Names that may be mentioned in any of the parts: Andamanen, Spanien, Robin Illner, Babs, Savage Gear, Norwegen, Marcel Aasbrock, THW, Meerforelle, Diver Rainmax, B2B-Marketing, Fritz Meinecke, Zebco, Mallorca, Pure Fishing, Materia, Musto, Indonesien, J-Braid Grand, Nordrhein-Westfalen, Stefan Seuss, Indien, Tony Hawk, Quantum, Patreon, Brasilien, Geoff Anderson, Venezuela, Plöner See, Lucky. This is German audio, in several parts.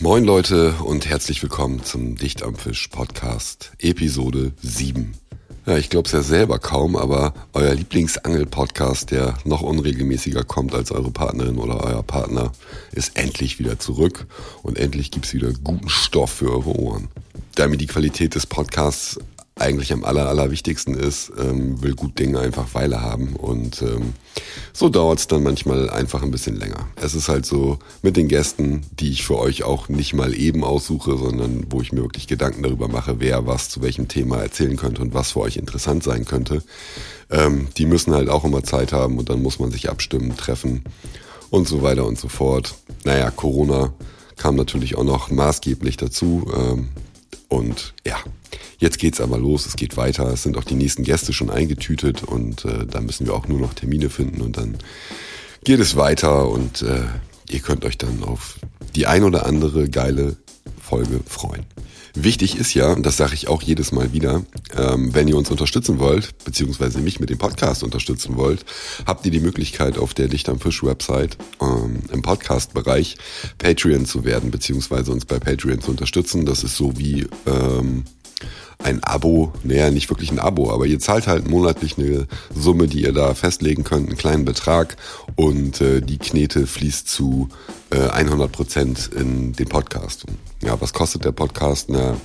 Moin Leute und herzlich willkommen zum Dicht am Fisch Podcast, Episode 7. Ja, ich glaube es ja selber kaum, aber euer Lieblingsangel-Podcast, der noch unregelmäßiger kommt als eure Partnerin oder euer Partner, ist endlich wieder zurück und endlich gibt's wieder guten Stoff für eure Ohren. Da mir die Qualität des Podcasts eigentlich am allerwichtigsten ist, will gut Dinge einfach Weile haben und so dauert es dann manchmal einfach ein bisschen länger. Es ist halt so mit den Gästen, die ich für euch auch nicht mal eben aussuche, sondern wo ich mir wirklich Gedanken darüber mache, wer was zu welchem Thema erzählen könnte und was für euch interessant sein könnte. Die müssen halt auch immer Zeit haben und dann muss man sich abstimmen, treffen und so weiter und so fort. Naja, Corona kam natürlich auch noch maßgeblich dazu und ja, jetzt geht's aber los, es geht weiter, es sind auch die nächsten Gäste schon eingetütet und da müssen wir auch nur noch Termine finden und dann geht es weiter und ihr könnt euch dann auf die ein oder andere geile Folge freuen. Wichtig ist ja, und das sage ich auch jedes Mal wieder, wenn ihr uns unterstützen wollt, beziehungsweise mich mit dem Podcast unterstützen wollt, habt ihr die Möglichkeit auf der Dicht am Fisch Website im Podcast-Bereich Patreon zu werden, beziehungsweise uns bei Patreon zu unterstützen. Das ist so wie ein Abo, naja, nicht wirklich ein Abo, aber ihr zahlt halt monatlich eine Summe, die ihr da festlegen könnt, einen kleinen Betrag und die Knete fließt zu 100% in den Podcast. Ja, was kostet der Podcast? Na,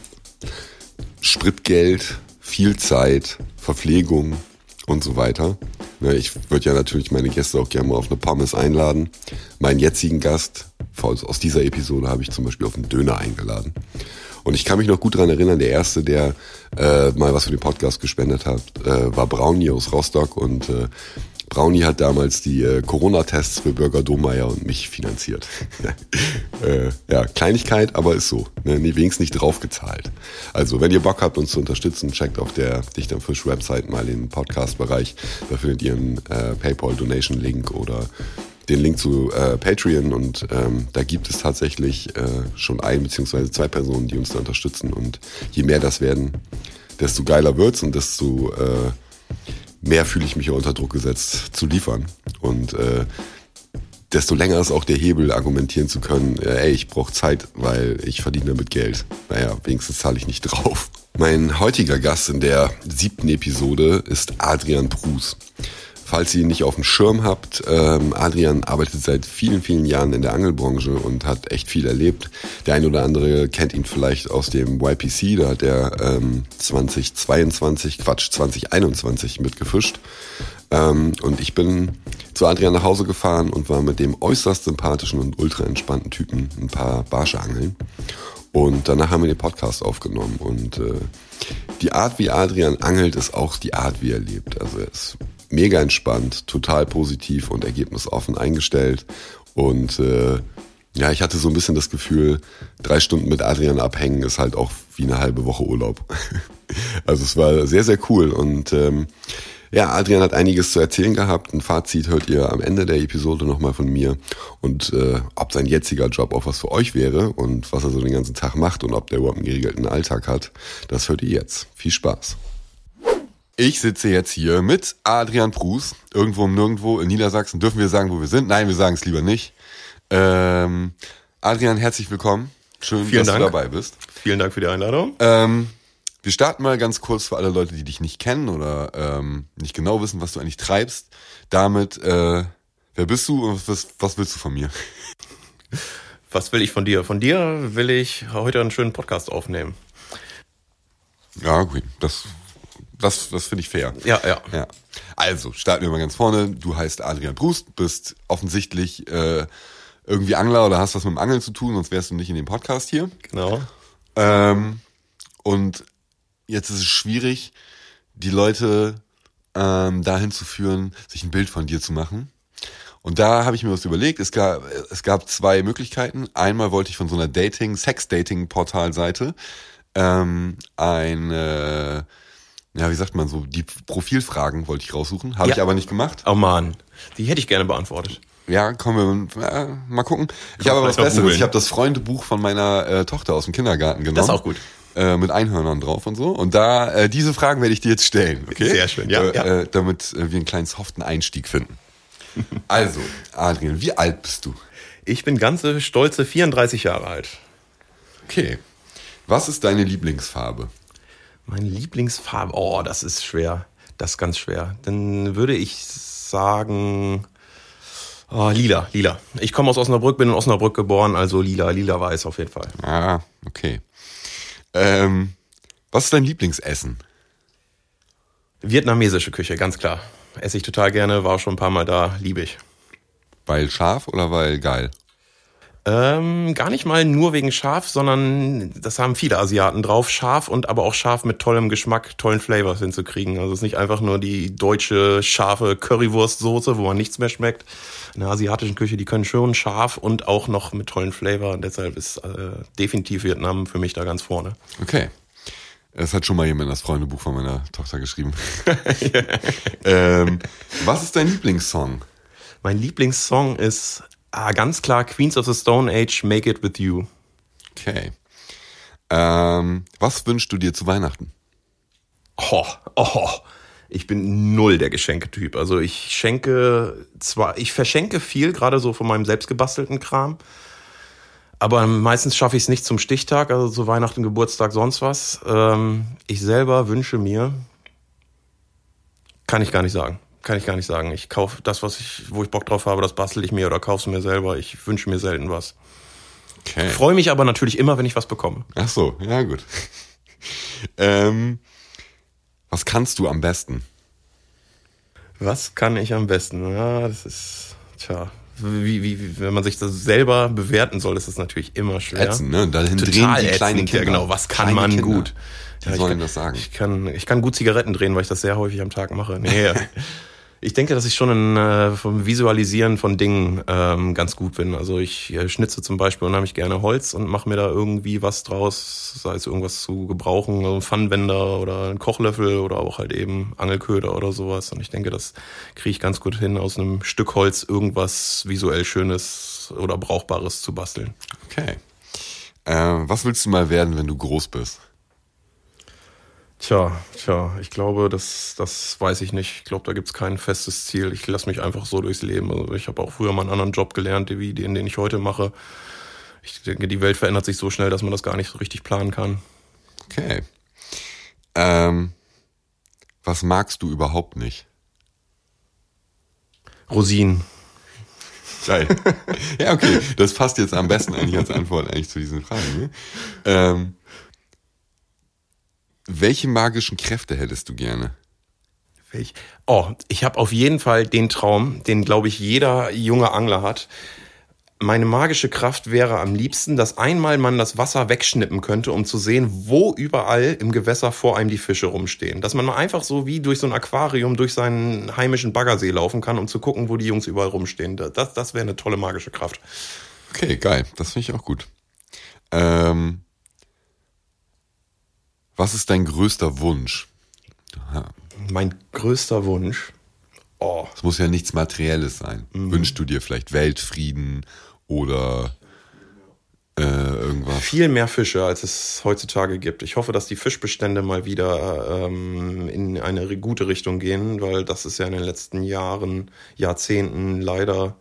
Spritgeld, viel Zeit, Verpflegung und so weiter. Na, ich würde ja natürlich meine Gäste auch gerne mal auf eine Pommes einladen. Meinen jetzigen Gast aus dieser Episode habe ich zum Beispiel auf einen Döner eingeladen. Und ich kann mich noch gut dran erinnern, der erste, der mal was für den Podcast gespendet hat, war Brownie aus Rostock. Und Brownie hat damals die Corona-Tests für Bürger Domeyer und mich finanziert. Ja, Kleinigkeit, aber ist so. Ne, wenigstens nicht draufgezahlt. Also, wenn ihr Bock habt, uns zu unterstützen, checkt auf der Dicht am Fisch-Website mal den Podcast-Bereich. Da findet ihr einen PayPal-Donation-Link oder den Link zu Patreon und da gibt es tatsächlich schon ein bzw. zwei Personen, die uns da unterstützen und je mehr das werden, desto geiler wird's und desto mehr fühle ich mich ja unter Druck gesetzt zu liefern und desto länger ist auch der Hebel, argumentieren zu können, ey, ich brauche Zeit, weil ich verdiene damit Geld. Naja, wenigstens zahle ich nicht drauf. Mein heutiger Gast in der 7. Episode ist Adrian Prus. Falls ihr ihn nicht auf dem Schirm habt, Adrian arbeitet seit vielen Jahren in der Angelbranche und hat echt viel erlebt. Der ein oder andere kennt ihn vielleicht aus dem YPC, da hat er 2021 mitgefischt. Und ich bin zu Adrian nach Hause gefahren und war mit dem äußerst sympathischen und ultra entspannten Typen ein paar Barsche angeln. Und danach haben wir den Podcast aufgenommen und die Art, wie Adrian angelt, ist auch die Art, wie er lebt. Also er ist mega entspannt, total positiv und ergebnisoffen eingestellt und ja, ich hatte so ein bisschen das Gefühl, 3 Stunden mit Adrian abhängen ist halt auch wie eine halbe Woche Urlaub. Also es war sehr cool und ja, Adrian hat einiges zu erzählen gehabt. Ein Fazit hört ihr am Ende der Episode nochmal von mir. Und ob sein jetziger Job auch was für euch wäre und was er so den ganzen Tag macht und ob der überhaupt einen geregelten Alltag hat, das hört ihr jetzt. Viel Spaß. Ich sitze jetzt hier mit Adrian Prus, irgendwo im Nirgendwo in Niedersachsen. Dürfen wir sagen, wo wir sind? Nein, wir sagen es lieber nicht. Adrian, herzlich willkommen. Schön, dass du dabei bist. Vielen Dank für die Einladung. Wir starten mal ganz kurz für alle Leute, die dich nicht kennen oder nicht genau wissen, was du eigentlich treibst. Damit, wer bist du und was willst du von mir? Was will ich von dir? Von dir will ich heute einen schönen Podcast aufnehmen. Ja, okay. Das finde ich fair. Ja. Also, starten wir mal ganz vorne. Du heißt Adrian Prus, bist offensichtlich irgendwie Angler oder hast was mit dem Angeln zu tun, sonst wärst du nicht in dem Podcast hier. Genau. Und jetzt ist es schwierig, die Leute dahin zu führen, sich ein Bild von dir zu machen. Und da habe ich mir was überlegt. Es gab 2 Möglichkeiten. Einmal wollte ich von so einer Sex-Dating-Portal-Seite die Profilfragen wollte ich raussuchen. Habe ich aber nicht gemacht. Oh Mann, die hätte ich gerne beantwortet. Ja, kommen wir mal gucken. Ich habe aber was Besseres. Ich habe das Freundebuch von meiner Tochter aus dem Kindergarten genommen. Das ist auch gut. Mit Einhörnern drauf und so. Und da diese Fragen werde ich dir jetzt stellen, okay? Sehr schön, ja. Damit wir einen kleinen soften Einstieg finden. Also, Adrian, wie alt bist du? Ich bin ganze stolze 34 Jahre alt. Okay. Was ist deine Lieblingsfarbe? Meine Lieblingsfarbe? Oh, das ist schwer. Das ist ganz schwer. Dann würde ich sagen, lila. Ich komme aus Osnabrück, bin in Osnabrück geboren, also lila-weiß auf jeden Fall. Ah, okay. Was ist dein Lieblingsessen? Vietnamesische Küche, ganz klar. Esse ich total gerne, war schon ein paar Mal da, liebe ich. Weil scharf oder weil geil? Gar nicht mal nur wegen scharf, sondern das haben viele Asiaten drauf, scharf und aber auch scharf mit tollem Geschmack, tollen Flavors hinzukriegen. Also es ist nicht einfach nur die deutsche scharfe Currywurstsoße, wo man nichts mehr schmeckt. In der asiatischen Küche, die können schön scharf und auch noch mit tollen Flavor. Und deshalb ist definitiv Vietnam für mich da ganz vorne. Okay. Das hat schon mal jemand in das Freundebuch von meiner Tochter geschrieben. Was ist dein Lieblingssong? Mein Lieblingssong ist ganz klar Queens of the Stone Age, Make It With You. Okay. Was wünschst du dir zu Weihnachten? Ich bin null der Geschenketyp. Also ich verschenke viel, gerade so von meinem selbstgebastelten Kram. Aber meistens schaffe ich es nicht zum Stichtag, also zu Weihnachten, Geburtstag, sonst was. Ich selber wünsche mir, kann ich gar nicht sagen. Ich kaufe das, wo ich Bock drauf habe, das bastel ich mir oder kaufe es mir selber. Ich wünsche mir selten was. Okay. Ich freue mich aber natürlich immer, wenn ich was bekomme. Ach so, ja gut. Was kannst du am besten? Was kann ich am besten? Ja, das ist, wenn man sich das selber bewerten soll, ist das natürlich immer schwer. Ätzend, ne? Dahin drehen die kleinen Kinder. Ja, genau, was kann man gut? Die sollen das sagen. Ich kann gut Zigaretten drehen, weil ich das sehr häufig am Tag mache. Nee. Ich denke, dass ich schon vom Visualisieren von Dingen ganz gut bin. Also ich schnitze zum Beispiel unheimlich gerne Holz und mache mir da irgendwie was draus, sei es irgendwas zu gebrauchen, also ein Pfannenwender oder ein Kochlöffel oder auch halt eben Angelköder oder sowas. Und ich denke, das kriege ich ganz gut hin, aus einem Stück Holz irgendwas visuell Schönes oder Brauchbares zu basteln. Okay. Was willst du mal werden, wenn du groß bist? Ich glaube, das weiß ich nicht. Ich glaube, da gibt es kein festes Ziel. Ich lasse mich einfach so durchs Leben. Also ich habe auch früher mal einen anderen Job gelernt, wie den ich heute mache. Ich denke, die Welt verändert sich so schnell, dass man das gar nicht so richtig planen kann. Okay. Was magst du überhaupt nicht? Rosinen. Geil. Ja, okay. Das passt jetzt am besten eigentlich als Antwort eigentlich zu diesen Fragen. Ne? Welche magischen Kräfte hättest du gerne? Ich habe auf jeden Fall den Traum, den, glaube ich, jeder junge Angler hat. Meine magische Kraft wäre am liebsten, dass einmal man das Wasser wegschnippen könnte, um zu sehen, wo überall im Gewässer vor einem die Fische rumstehen. Dass man mal einfach so wie durch so ein Aquarium durch seinen heimischen Baggersee laufen kann, um zu gucken, wo die Jungs überall rumstehen. Das wäre eine tolle magische Kraft. Okay, geil. Das finde ich auch gut. Was ist dein größter Wunsch? Aha. Mein größter Wunsch? Es muss ja nichts Materielles sein. Wünschst du dir vielleicht Weltfrieden oder irgendwas? Viel mehr Fische, als es heutzutage gibt. Ich hoffe, dass die Fischbestände mal wieder in eine gute Richtung gehen, weil das ist ja in den letzten Jahrzehnten leider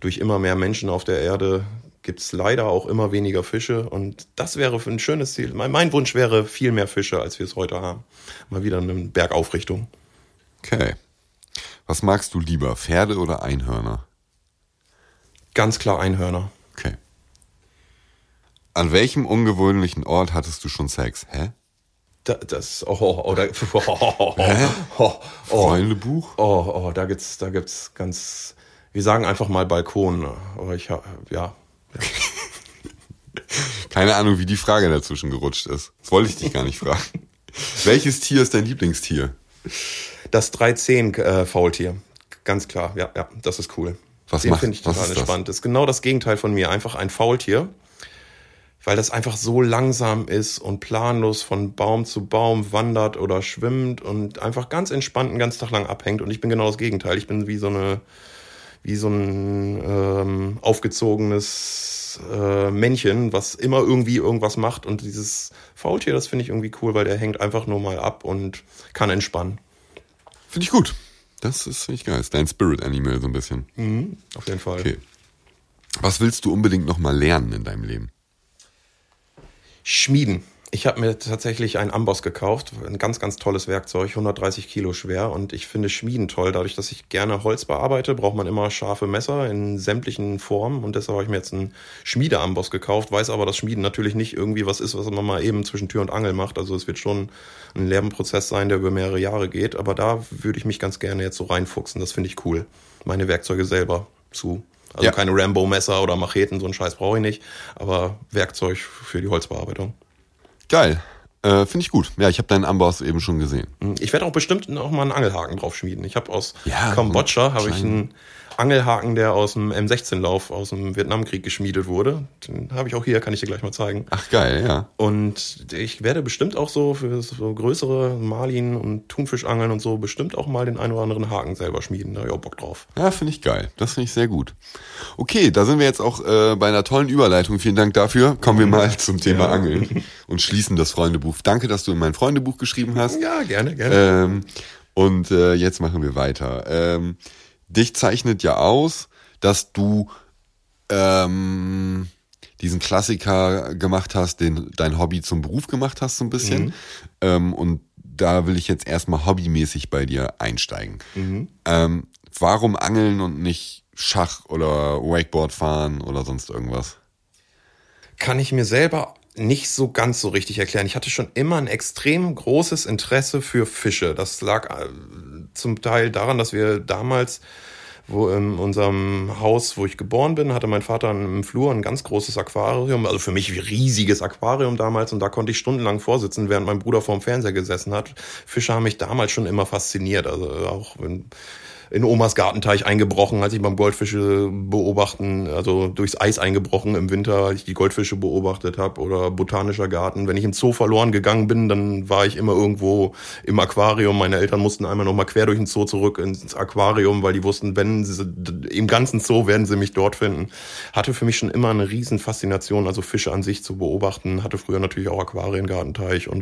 durch immer mehr Menschen auf der Erde gibt es leider auch immer weniger Fische und das wäre ein schönes Ziel. Mein Wunsch wäre viel mehr Fische, als wir es heute haben. Mal wieder eine Bergaufrichtung. Okay. Was magst du lieber, Pferde oder Einhörner? Ganz klar Einhörner. Okay. An welchem ungewöhnlichen Ort hattest du schon Sex? Freundebuch? Da gibt's ganz, wir sagen einfach mal Balkon, aber keine Ahnung, wie die Frage dazwischen gerutscht ist. Das wollte ich dich gar nicht fragen. Welches Tier ist dein Lieblingstier? Das 3-10-Faultier. Ganz klar, ja, das ist cool. Den finde ich total entspannt. Das ist genau das Gegenteil von mir. Einfach ein Faultier, weil das einfach so langsam ist und planlos von Baum zu Baum wandert oder schwimmt und einfach ganz entspannt den ganzen Tag lang abhängt. Und ich bin genau das Gegenteil. Ich bin wie so ein aufgezogenes Männchen, was immer irgendwie irgendwas macht. Und dieses Faultier, das finde ich irgendwie cool, weil der hängt einfach nur mal ab und kann entspannen. Finde ich gut. Das ist echt geil. Das ist dein Spirit-Animal so ein bisschen. Mhm, auf jeden Fall. Okay. Was willst du unbedingt nochmal lernen in deinem Leben? Schmieden. Ich habe mir tatsächlich einen Amboss gekauft, ein ganz, ganz tolles Werkzeug, 130 Kilo schwer, und ich finde Schmieden toll. Dadurch, dass ich gerne Holz bearbeite, braucht man immer scharfe Messer in sämtlichen Formen, und deshalb habe ich mir jetzt einen Schmiedeamboss gekauft, weiß aber, dass Schmieden natürlich nicht irgendwie was ist, was man mal eben zwischen Tür und Angel macht. Also es wird schon ein Lernprozess sein, der über mehrere Jahre geht, aber da würde ich mich ganz gerne jetzt so reinfuchsen, das finde ich cool, meine Werkzeuge selber zu. Also keine Rambo-Messer oder Macheten, so einen Scheiß brauche ich nicht, aber Werkzeug für die Holzbearbeitung. Geil, finde ich gut. Ja, ich habe deinen Amboss eben schon gesehen. Ich werde auch bestimmt noch mal einen Angelhaken drauf schmieden. Ich habe aus Kambodscha habe ich einen Angelhaken, der aus dem M16-Lauf aus dem Vietnamkrieg geschmiedet wurde. Den habe ich auch hier, kann ich dir gleich mal zeigen. Ach geil, ja. Und ich werde bestimmt auch so für so größere Marlin- und Thunfischangeln und so bestimmt auch mal den einen oder anderen Haken selber schmieden. Da habe ich auch Bock drauf. Ja, finde ich geil. Das finde ich sehr gut. Okay, da sind wir jetzt auch bei einer tollen Überleitung. Vielen Dank dafür. Kommen wir mal zum Thema Angeln und schließen das Freundebuch. Danke, dass du in mein Freundebuch geschrieben hast. Ja, gerne, gerne. Und jetzt machen wir weiter. Dich zeichnet ja aus, dass du diesen Klassiker gemacht hast, dein Hobby zum Beruf gemacht hast so ein bisschen. Und da will ich jetzt erstmal hobbymäßig bei dir einsteigen. Warum Angeln und nicht Schach oder Wakeboard fahren oder sonst irgendwas? Kann ich mir selber nicht so ganz so richtig erklären. Ich hatte schon immer ein extrem großes Interesse für Fische. Das lag zum Teil daran, dass wir damals, wo in unserem Haus, wo ich geboren bin, hatte mein Vater im Flur ein ganz großes Aquarium, also für mich ein riesiges Aquarium damals, und da konnte ich stundenlang vorsitzen, während mein Bruder vorm Fernseher gesessen hat. Fische haben mich damals schon immer fasziniert, also auch wenn in Omas Gartenteich eingebrochen, als ich beim Goldfische beobachten, also durchs Eis eingebrochen im Winter, als ich die Goldfische beobachtet habe, oder botanischer Garten. Wenn ich im Zoo verloren gegangen bin, dann war ich immer irgendwo im Aquarium. Meine Eltern mussten einmal nochmal quer durch den Zoo zurück ins Aquarium, weil die wussten, wenn sie, im ganzen Zoo werden sie mich dort finden. Hatte für mich schon immer eine riesen Faszination, also Fische an sich zu beobachten. Hatte früher natürlich auch Aquarien, Gartenteich und.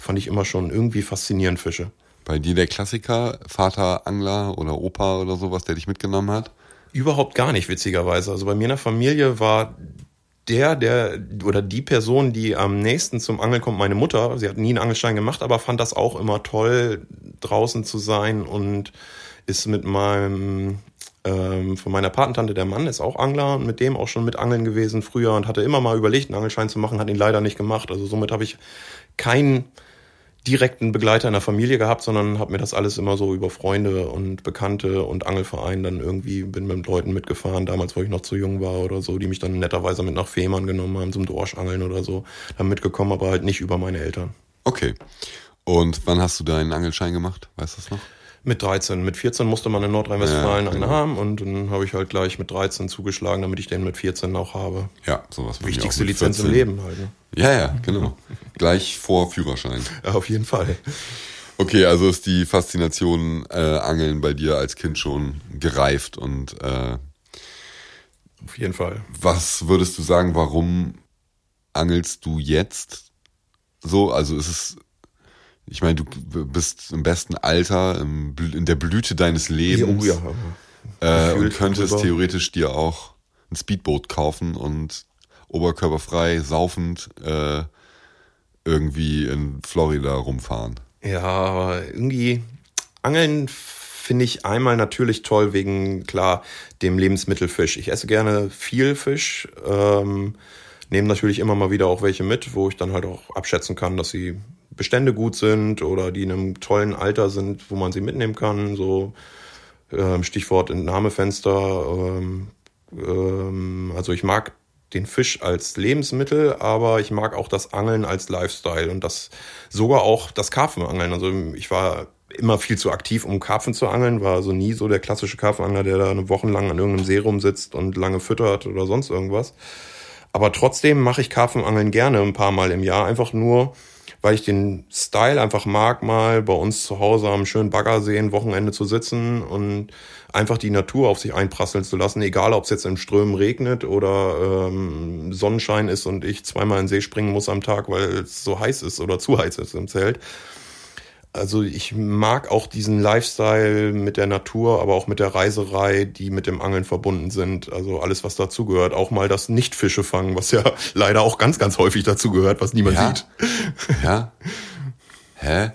Fand ich immer schon irgendwie faszinierend, Fische. Bei dir der Klassiker, Vater Angler oder Opa oder sowas, der dich mitgenommen hat? Überhaupt gar nicht, witzigerweise. Also bei mir in der Familie war die Person, die am nächsten zum Angeln kommt, meine Mutter. Sie hat nie einen Angelschein gemacht, aber fand das auch immer toll, draußen zu sein, und ist mit von meiner Patentante, der Mann ist auch Angler, und mit dem auch schon mit Angeln gewesen früher, und hatte immer mal überlegt, einen Angelschein zu machen, hat ihn leider nicht gemacht. Also somit habe ich keinen direkten Begleiter in der Familie gehabt, sondern habe mir das alles immer so über Freunde und Bekannte und Angelverein dann irgendwie, bin mit Leuten mitgefahren, damals, wo ich noch zu jung war oder so, die mich dann netterweise mit nach Fehmarn genommen haben, zum Dorschangeln oder so, dann mitgekommen, aber halt nicht über meine Eltern. Okay. Und wann hast du deinen Angelschein gemacht? Weißt du das noch? Mit 13. Mit 14 musste man in Nordrhein-Westfalen einen haben, und dann habe ich halt gleich mit 13 zugeschlagen, damit ich den mit 14 auch habe. Ja, sowas. Wichtigste Lizenz 14. im Leben halt. Ne? Ja, genau. Gleich vor Führerschein. Ja, auf jeden Fall. Okay, also ist die Faszination Angeln bei dir als Kind schon gereift, und auf jeden Fall. Was würdest du sagen, warum angelst du jetzt so? Also ist es... Ich meine, du bist im besten Alter, in der Blüte deines Lebens, und könntest theoretisch dir auch ein Speedboot kaufen und oberkörperfrei, saufend irgendwie in Florida rumfahren. Ja, aber irgendwie Angeln finde ich einmal natürlich toll wegen, klar, dem Lebensmittelfisch. Ich esse gerne viel Fisch, nehme natürlich immer mal wieder auch welche mit, wo ich dann halt auch abschätzen kann, dass sie Bestände gut sind oder die in einem tollen Alter sind, wo man sie mitnehmen kann. So Stichwort Entnahmefenster. Also ich mag den Fisch als Lebensmittel, aber ich mag auch das Angeln als Lifestyle und das sogar auch das Karpfenangeln. Also ich war immer viel zu aktiv, um Karpfen zu angeln, war also nie so der klassische Karpfenangler, der da eine Woche lang an irgendeinem See rumsitzt und lange füttert oder sonst irgendwas. Aber trotzdem mache ich Karpfenangeln gerne ein paar Mal im Jahr, einfach nur, weil ich den Style einfach mag, mal bei uns zu Hause am schönen Baggersee ein Wochenende zu sitzen und einfach die Natur auf sich einprasseln zu lassen, egal ob es jetzt im Strömen regnet oder Sonnenschein ist und ich zweimal in den See springen muss am Tag, weil es so heiß ist oder zu heiß ist im Zelt. Also ich mag auch diesen Lifestyle mit der Natur, aber auch mit der Reiserei, die mit dem Angeln verbunden sind. Also alles, was dazugehört. Auch mal das Nicht-Fische fangen, was ja leider auch ganz, ganz häufig dazugehört, was niemand sieht. Ja. Hä?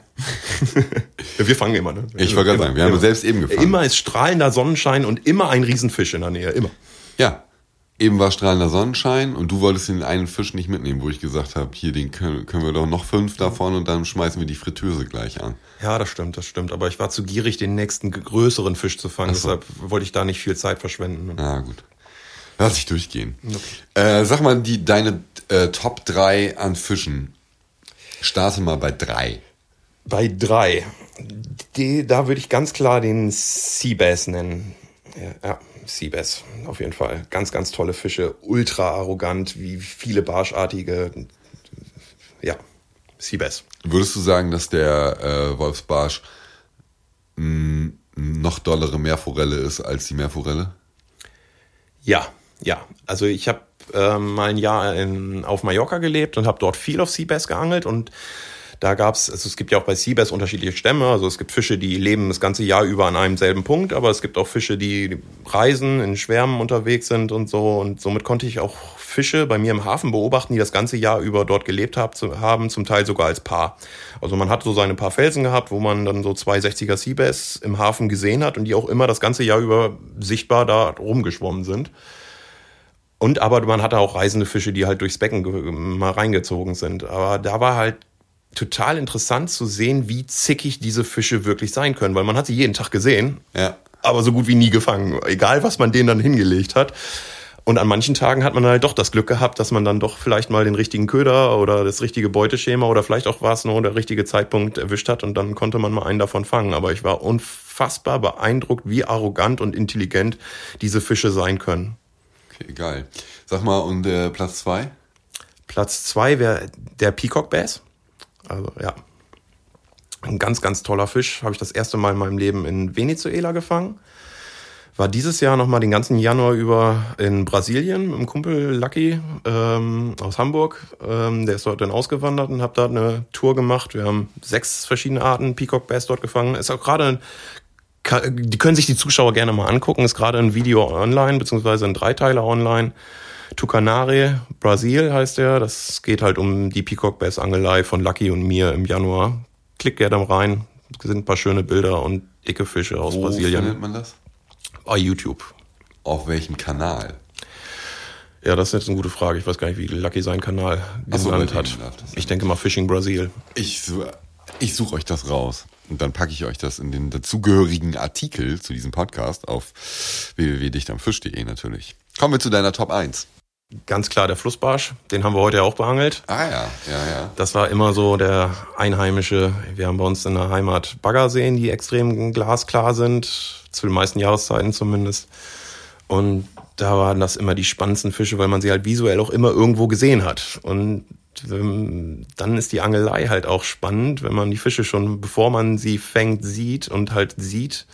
Wir fangen immer, ne? Ich wollte gerade sagen, wir haben selbst eben gefangen. Immer ist strahlender Sonnenschein und immer ein Riesenfisch in der Nähe, immer. Ja, eben war strahlender Sonnenschein und du wolltest den einen Fisch nicht mitnehmen, wo ich gesagt habe, hier, den können wir doch noch 5 davon und dann schmeißen wir die Fritteuse gleich an. Ja, das stimmt. Aber ich war zu gierig, den nächsten größeren Fisch zu fangen, deshalb wollte ich da nicht viel Zeit verschwenden. Na gut. Lass dich durchgehen. Ja. Sag mal, deine Top 3 an Fischen. Starte mal bei 3. Bei 3. Da würde ich ganz klar den Seabass nennen. Ja, Seabass, auf jeden Fall. Ganz, ganz tolle Fische. Ultra arrogant, wie viele Barschartige. Ja, Seabass. Würdest du sagen, dass der Wolfsbarsch noch dollere Meerforelle ist als die Meerforelle? Ja. Also ich habe mal ein Jahr auf Mallorca gelebt und habe dort viel auf Seabass geangelt und es gibt ja auch bei Seabass unterschiedliche Stämme, also es gibt Fische, die leben das ganze Jahr über an einem selben Punkt, aber es gibt auch Fische, die reisen, in Schwärmen unterwegs sind und so, und somit konnte ich auch Fische bei mir im Hafen beobachten, die das ganze Jahr über dort gelebt haben, zum Teil sogar als Paar. Also man hat so seine paar Felsen gehabt, wo man dann so 260er Seabass im Hafen gesehen hat und die auch immer das ganze Jahr über sichtbar da rumgeschwommen sind. Und aber man hatte auch reisende Fische, die halt durchs Becken mal reingezogen sind, aber da war halt total interessant zu sehen, wie zickig diese Fische wirklich sein können, weil man hat sie jeden Tag gesehen, aber so gut wie nie gefangen, egal was man denen dann hingelegt hat. Und an manchen Tagen hat man halt doch das Glück gehabt, dass man dann doch vielleicht mal den richtigen Köder oder das richtige Beuteschema oder vielleicht auch war es nur der richtige Zeitpunkt erwischt hat und dann konnte man mal einen davon fangen. Aber ich war unfassbar beeindruckt, wie arrogant und intelligent diese Fische sein können. Okay, geil. Sag mal, und Platz 2? Platz 2 wäre der Peacock Bass. Also ja, ein ganz, ganz toller Fisch. Habe ich das erste Mal in meinem Leben in Venezuela gefangen. War dieses Jahr nochmal den ganzen Januar über in Brasilien mit dem Kumpel Lucky aus Hamburg. Der ist dort dann ausgewandert und habe da eine Tour gemacht. Wir haben 6 verschiedene Arten Peacock Bass dort gefangen. Ist auch gerade, die können sich die Zuschauer gerne mal angucken. Ist gerade ein Video online, beziehungsweise ein Dreiteiler online. Tucanare, Brasil heißt der. Das geht halt um die Peacock Bass Angelei von Lucky und mir im Januar. Klickt gerne rein. Es sind ein paar schöne Bilder und dicke Fische aus Brasilien. Wo findet man das? Bei YouTube. Auf welchem Kanal? Ja, das ist jetzt eine gute Frage. Ich weiß gar nicht, wie Lucky seinen Kanal genannt hat. Ich denke mal Fishing Brasil. Ich suche euch das raus. Und dann packe ich euch das in den dazugehörigen Artikel zu diesem Podcast auf www.dichtamfisch.de natürlich. Kommen wir zu deiner Top 1. Ganz klar der Flussbarsch, den haben wir heute ja auch beangelt. Ah ja. Das war immer so der einheimische, wir haben bei uns in der Heimat Baggerseen, die extrem glasklar sind, zu den meisten Jahreszeiten zumindest. Und da waren das immer die spannendsten Fische, weil man sie halt visuell auch immer irgendwo gesehen hat. Und dann ist die Angelei halt auch spannend, wenn man die Fische schon, bevor man sie fängt, sieht und halt sieht,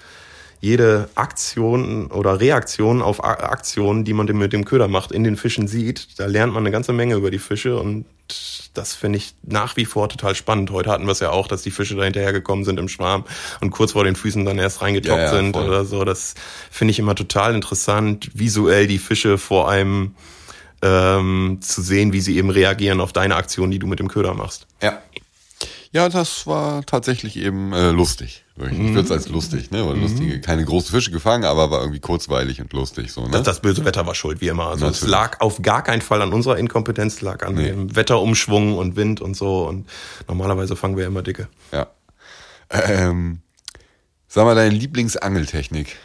jede Aktion oder Reaktion auf Aktionen, die man mit dem Köder macht, in den Fischen sieht. Da lernt man eine ganze Menge über die Fische und das finde ich nach wie vor total spannend. Heute hatten wir es ja auch, dass die Fische da hinterhergekommen sind im Schwarm und kurz vor den Füßen dann erst reingetoppt sind oder so. Das finde ich immer total interessant, visuell die Fische vor einem zu sehen, wie sie eben reagieren auf deine Aktion, die du mit dem Köder machst. Ja, das war tatsächlich eben lustig. Ich würde es als lustig, ne? Weil lustige, keine großen Fische gefangen, aber war irgendwie kurzweilig und lustig. So, ne? Das böse Wetter war schuld, wie immer. Also natürlich. Es lag auf gar keinen Fall an unserer Inkompetenz, lag an dem Wetterumschwung und Wind und so. Und normalerweise fangen wir immer dicke. Ja. Sag mal, deine Lieblingsangeltechnik.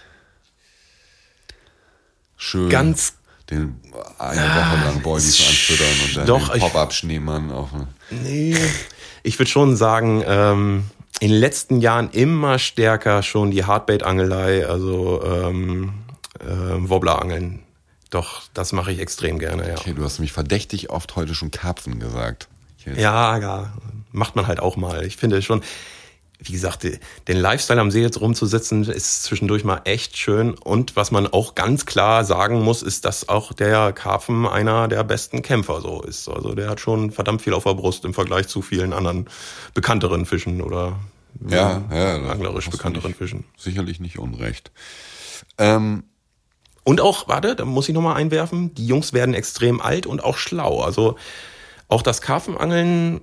Schön. Ganz den eine Woche lang Boilies anfüttern und dann Pop-Up-Schneemann auf. Nee. Ich würde schon sagen, in den letzten Jahren immer stärker schon die Hardbait-Angelei, also Wobbler-Angeln. Doch, das mache ich extrem gerne, ja. Okay, du hast nämlich verdächtig oft heute schon Karpfen gesagt. Ja, macht man halt auch mal. Ich finde schon, wie gesagt, den Lifestyle am See jetzt rumzusitzen, ist zwischendurch mal echt schön. Und was man auch ganz klar sagen muss, ist, dass auch der Karpfen einer der besten Kämpfer so ist. Also der hat schon verdammt viel auf der Brust im Vergleich zu vielen anderen bekannteren Fischen oder anglerisch bekannteren Fischen. Sicherlich nicht unrecht. Und auch, warte, da muss ich nochmal einwerfen, die Jungs werden extrem alt und auch schlau. Also auch das Karpfenangeln,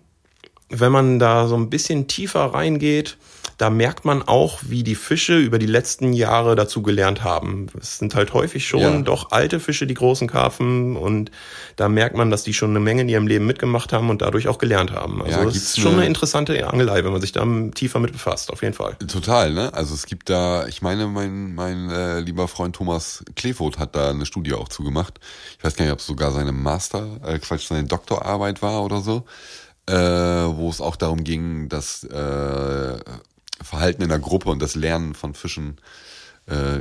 wenn man da so ein bisschen tiefer reingeht, da merkt man auch, wie die Fische über die letzten Jahre dazu gelernt haben. Es sind halt häufig schon doch alte Fische, die großen Karpfen. Und da merkt man, dass die schon eine Menge in ihrem Leben mitgemacht haben und dadurch auch gelernt haben. Also es ist schon eine interessante Angelei, wenn man sich da tiefer mit befasst, auf jeden Fall. Total, ne? Also es gibt da, ich meine, mein lieber Freund Thomas Klefoth hat da eine Studie auch zugemacht. Ich weiß gar nicht, ob es sogar seine seine Doktorarbeit war oder so. Wo es auch darum ging, dass Verhalten in der Gruppe und das Lernen von Fischen,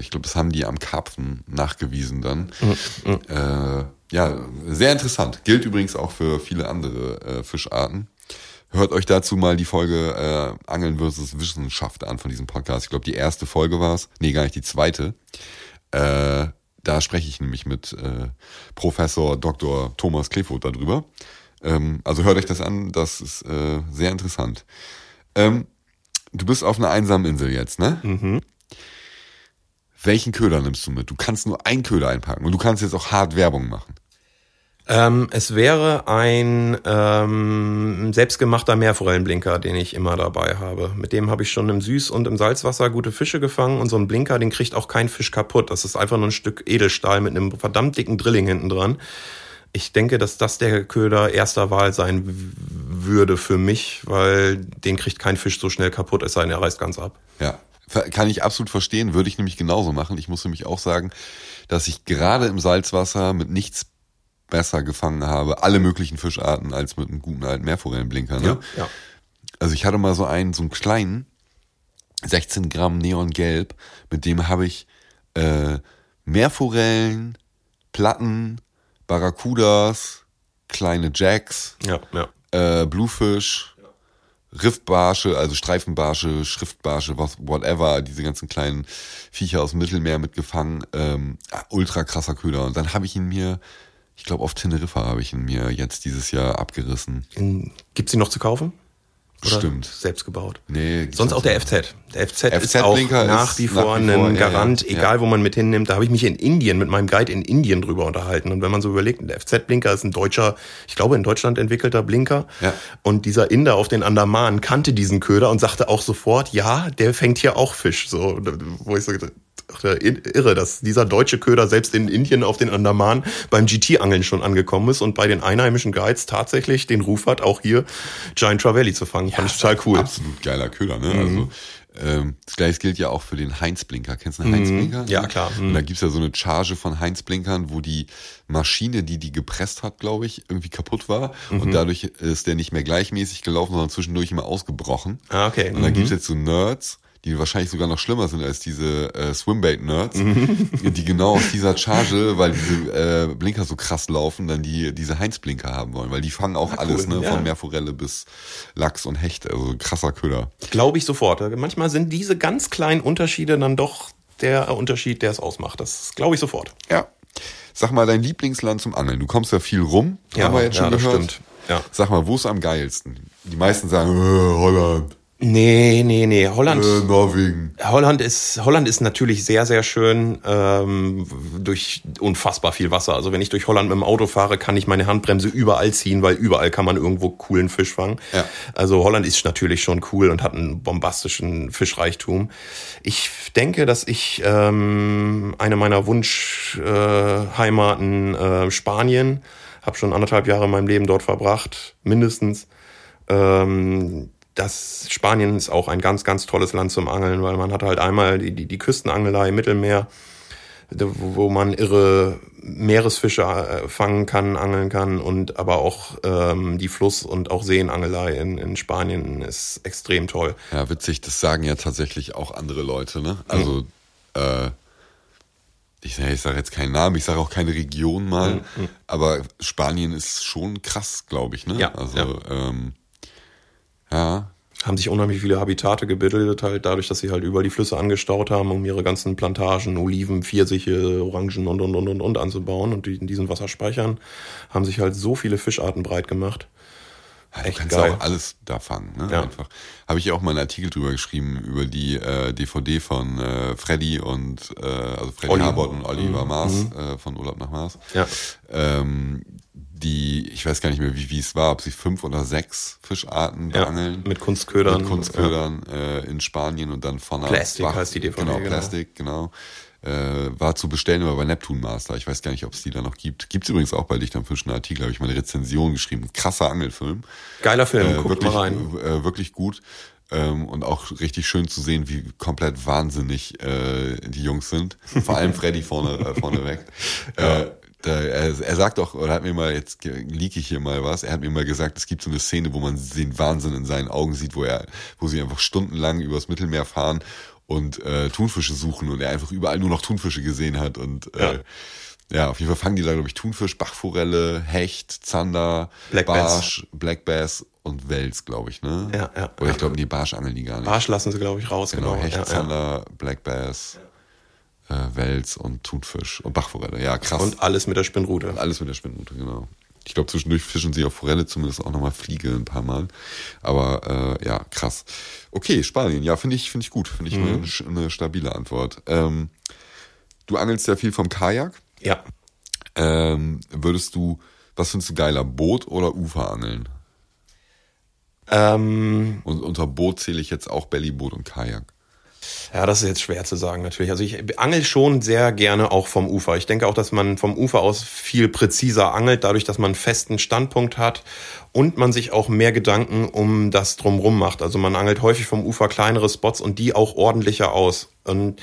ich glaube, das haben die am Karpfen nachgewiesen dann. Sehr interessant. Gilt übrigens auch für viele andere Fischarten. Hört euch dazu mal die Folge Angeln versus Wissenschaft an von diesem Podcast. Ich glaube, die erste Folge war es. Nee, gar nicht, die zweite. Da spreche ich nämlich mit Professor Dr. Thomas Klefoth darüber. Also hört euch das an, das ist sehr interessant. Du bist auf einer einsamen Insel jetzt, ne? Mhm. Welchen Köder nimmst du mit? Du kannst nur einen Köder einpacken und du kannst jetzt auch hart Werbung machen. Es wäre ein selbstgemachter Meerforellenblinker, den ich immer dabei habe. Mit dem habe ich schon im Süß- und im Salzwasser gute Fische gefangen. Und so ein Blinker, den kriegt auch kein Fisch kaputt. Das ist einfach nur ein Stück Edelstahl mit einem verdammt dicken Drilling hinten dran. Ich denke, dass das der Köder erster Wahl sein würde für mich, weil den kriegt kein Fisch so schnell kaputt, es sei denn, er reißt ganz ab. Ja, kann ich absolut verstehen, würde ich nämlich genauso machen. Ich muss nämlich auch sagen, dass ich gerade im Salzwasser mit nichts besser gefangen habe, alle möglichen Fischarten, als mit einem guten alten Meerforellenblinker. Ne? Ja. Also ich hatte mal so einen kleinen, 16 Gramm Neongelb, mit dem habe ich Meerforellen, Platten, Barracudas, kleine Jacks, Bluefish, Riffbarsche, also Streifenbarsche, Schriftbarsche, whatever, diese ganzen kleinen Viecher aus dem Mittelmeer mitgefangen. Ultra krasser Köder. Und dann habe ich ihn mir, ich glaube auf Teneriffa habe ich ihn mir jetzt dieses Jahr abgerissen. Gibt's ihn noch zu kaufen? Oder stimmt. Selbst gebaut. Nee, sonst auch der Effzett. Der Effzett ist auch nach wie vor ein Garant, egal wo man mit hinnimmt. Da habe ich mich in Indien mit meinem Guide in Indien drüber unterhalten. Und wenn man so überlegt, der Effzett-Blinker ist ein deutscher, ich glaube in Deutschland entwickelter Blinker. Ja. Und dieser Inder auf den Andamanen kannte diesen Köder und sagte auch sofort, ja, der fängt hier auch Fisch. So, wo ich so gedacht, irre, dass dieser deutsche Köder selbst in Indien auf den Andamanen beim GT-Angeln schon angekommen ist und bei den einheimischen Guides tatsächlich den Ruf hat, auch hier Giant Trevally zu fangen. Ja, fand ich total cool. Absolut geiler Köder, ne? Mhm. Also, das gleiche gilt ja auch für den Heintz-Blinker. Kennst du den Heintz-Blinker? Ja, klar. Mhm. Und da gibt's ja so eine Charge von Heintz-Blinkern, wo die Maschine, die gepresst hat, glaube ich, irgendwie kaputt war. Mhm. Und dadurch ist der nicht mehr gleichmäßig gelaufen, sondern zwischendurch immer ausgebrochen. Ah, okay. Und da gibt's jetzt so Nerds, die wahrscheinlich sogar noch schlimmer sind als diese Swimbait-Nerds, die genau aus dieser Charge, weil diese Blinker so krass laufen, dann diese Heinz-Blinker haben wollen, weil die fangen auch alles, ne, von Meerforelle bis Lachs und Hecht, also krasser Köder. Glaube ich sofort. Manchmal sind diese ganz kleinen Unterschiede dann doch der Unterschied, der es ausmacht. Das glaube ich sofort. Ja. Sag mal, dein Lieblingsland zum Angeln. Du kommst ja viel rum, haben wir jetzt schon gehört. Das stimmt. Ja. Sag mal, wo ist am geilsten? Die meisten sagen, Holland. Nee, Holland. Norwegen. Holland ist natürlich sehr, sehr schön, durch unfassbar viel Wasser. Also wenn ich durch Holland mit dem Auto fahre, kann ich meine Handbremse überall ziehen, weil überall kann man irgendwo coolen Fisch fangen. Ja. Also Holland ist natürlich schon cool und hat einen bombastischen Fischreichtum. Ich denke, dass ich eine meiner Wunschheimaten, Spanien, habe schon anderthalb Jahre in meinem Leben dort verbracht, mindestens. Spanien ist auch ein ganz, ganz tolles Land zum Angeln, weil man hat halt einmal die Küstenangelei im Mittelmeer, wo man irre Meeresfische fangen kann, angeln kann, und aber auch die Fluss- und auch Seenangelei in Spanien ist extrem toll. Ja, witzig, das sagen ja tatsächlich auch andere Leute, ne? Also ich sage jetzt keinen Namen, ich sage auch keine Region mal, aber Spanien ist schon krass, glaube ich, ne? Ja. Also haben sich unheimlich viele Habitate gebildet, halt dadurch, dass sie halt überall die Flüsse angestaut haben, um ihre ganzen Plantagen, Oliven, Pfirsiche, Orangen und anzubauen und in diesen Wasserspeichern haben sich halt so viele Fischarten breit gemacht. Ja, echt, du kannst geil. Auch alles da fangen. Ne? Ja. Einfach. Habe ich ja auch mal einen Artikel drüber geschrieben, über die DVD von Freddy und also Freddy Harbord und Oliver Mars von Urlaub nach Mars. Ja. Die, ich weiß gar nicht mehr, wie es war, ob sie 5 oder 6 Fischarten beangeln. Mit Kunstködern. In Spanien und dann von Plastik heißt die DVD. Genau, Plastik, genau. War zu bestellen, aber bei Neptun Master. Ich weiß gar nicht, ob es die da noch gibt. Gibt es übrigens auch bei Licht am Fisch einen Artikel, habe ich mal eine Rezension geschrieben. Krasser Angelfilm. Geiler Film, guckt mal rein. Wirklich gut. Und auch richtig schön zu sehen, wie komplett wahnsinnig die Jungs sind. Vor allem Freddy vorne weg. Er sagt auch, oder hat mir mal, jetzt leak ich hier mal was, er hat mir mal gesagt, es gibt so eine Szene, wo man den Wahnsinn in seinen Augen sieht, wo sie einfach stundenlang übers Mittelmeer fahren und Thunfische suchen und er einfach überall nur noch Thunfische gesehen hat und auf jeden Fall fangen die da, glaube ich, Thunfisch, Bachforelle, Hecht, Zander, Barsch, Black Bass und Wels, glaube ich, ne? Ja, ja. Oder ich glaube, die Barsch angeln die gar nicht. Barsch lassen sie, glaube ich, raus. Genau. Hecht, Zander, Black Bass, Wels und Thunfisch und Bachforelle, ja, krass. Und alles mit der Spinnrute. Und alles mit der Spinnrute, genau. Ich glaube, zwischendurch fischen sie auf Forelle, zumindest auch nochmal Fliege ein paar Mal. Aber ja, krass. Okay, Spanien, ja, finde ich gut. Finde ich eine stabile Antwort. Du angelst ja viel vom Kajak. Ja. Was findest du geiler, Boot oder Uferangeln? Und unter Boot zähle ich jetzt auch Bellyboot und Kajak. Ja, das ist jetzt schwer zu sagen natürlich. Also ich angel schon sehr gerne auch vom Ufer. Ich denke auch, dass man vom Ufer aus viel präziser angelt, dadurch, dass man einen festen Standpunkt hat und man sich auch mehr Gedanken um das Drumrum macht. Also man angelt häufig vom Ufer kleinere Spots und die auch ordentlicher aus. Und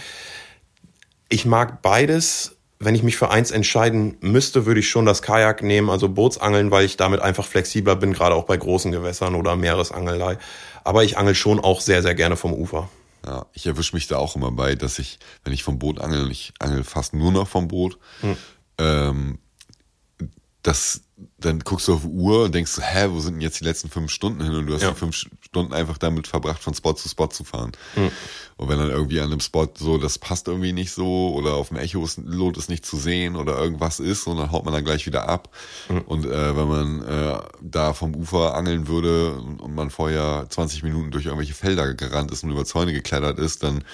ich mag beides. Wenn ich mich für eins entscheiden müsste, würde ich schon das Kajak nehmen, also Bootsangeln, weil ich damit einfach flexibler bin, gerade auch bei großen Gewässern oder Meeresangelei. Aber ich angel schon auch sehr, sehr gerne vom Ufer. Ja, ich erwische mich da auch immer bei, dass ich, wenn ich vom Boot angel, ich angel fast nur noch vom Boot, dann guckst du auf die Uhr und denkst, wo sind denn jetzt die letzten 5 Stunden hin? Und du hast die 5 Stunden einfach damit verbracht, von Spot zu fahren. Mhm. Und wenn dann irgendwie an einem Spot so, das passt irgendwie nicht so, oder auf dem Echolot ist nicht zu sehen oder irgendwas ist, und dann haut man dann gleich wieder ab. Mhm. Und wenn man da vom Ufer angeln würde und man vorher 20 Minuten durch irgendwelche Felder gerannt ist und über Zäune geklettert ist, dann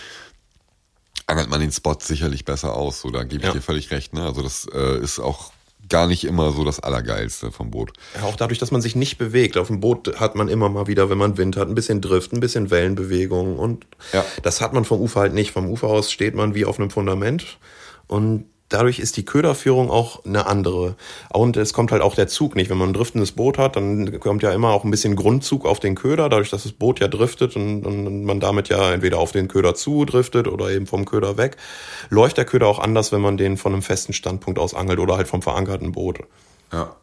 angelt man den Spot sicherlich besser aus. So, da gebe ich dir völlig recht. Ne? Also das ist auch gar nicht immer so das Allergeilste vom Boot. Ja, auch dadurch, dass man sich nicht bewegt. Auf dem Boot hat man immer mal wieder, wenn man Wind hat, ein bisschen Drift, ein bisschen Wellenbewegung. Und das hat man vom Ufer halt nicht. Vom Ufer aus steht man wie auf einem Fundament. Und dadurch ist die Köderführung auch eine andere. Und es kommt halt auch der Zug nicht. Wenn man ein driftendes Boot hat, dann kommt ja immer auch ein bisschen Grundzug auf den Köder. Dadurch, dass das Boot ja driftet und man damit ja entweder auf den Köder zudriftet oder eben vom Köder weg, läuft der Köder auch anders, wenn man den von einem festen Standpunkt aus angelt oder halt vom verankerten Boot. Ja.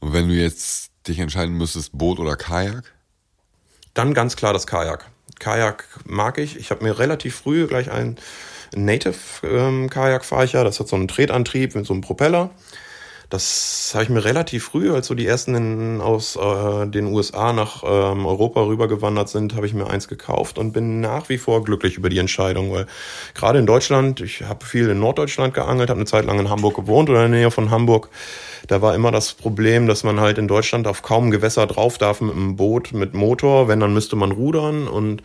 Und wenn du jetzt dich entscheiden müsstest, Boot oder Kajak? Dann ganz klar das Kajak. Kajak mag ich. Ich habe mir relativ früh gleich einen Native-Kajak fahre ich ja, das hat so einen Tretantrieb mit so einem Propeller. Das habe ich mir relativ früh, als so die ersten aus den USA nach Europa rübergewandert sind, habe ich mir eins gekauft und bin nach wie vor glücklich über die Entscheidung, weil gerade in Deutschland, ich habe viel in Norddeutschland geangelt, habe eine Zeit lang in Hamburg gewohnt oder in der Nähe von Hamburg, da war immer das Problem, dass man halt in Deutschland auf kaum Gewässer drauf darf mit einem Boot, mit Motor, wenn, dann müsste man rudern und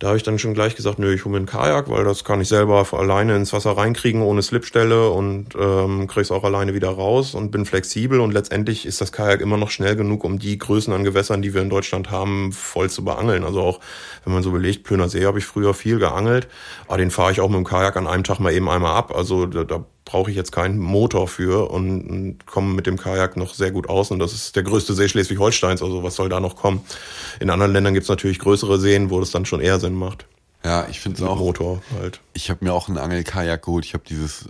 da habe ich dann schon gleich gesagt, nö, ich hole mir einen Kajak, weil das kann ich selber alleine ins Wasser reinkriegen, ohne Slipstelle und kriege es auch alleine wieder raus und bin flexibel. Und letztendlich ist das Kajak immer noch schnell genug, um die Größen an Gewässern, die wir in Deutschland haben, voll zu beangeln. Also auch, wenn man so belegt, Plöner See habe ich früher viel geangelt, aber den fahre ich auch mit dem Kajak an einem Tag mal eben einmal ab. Also da brauche ich jetzt keinen Motor für und komme mit dem Kajak noch sehr gut aus. Und das ist der größte See Schleswig-Holsteins, also was soll da noch kommen? In anderen Ländern gibt es natürlich größere Seen, wo das dann schon eher Sinn macht. Ja, ich finde es auch. Motor halt. Ich habe mir auch einen Angelkajak geholt. Ich habe dieses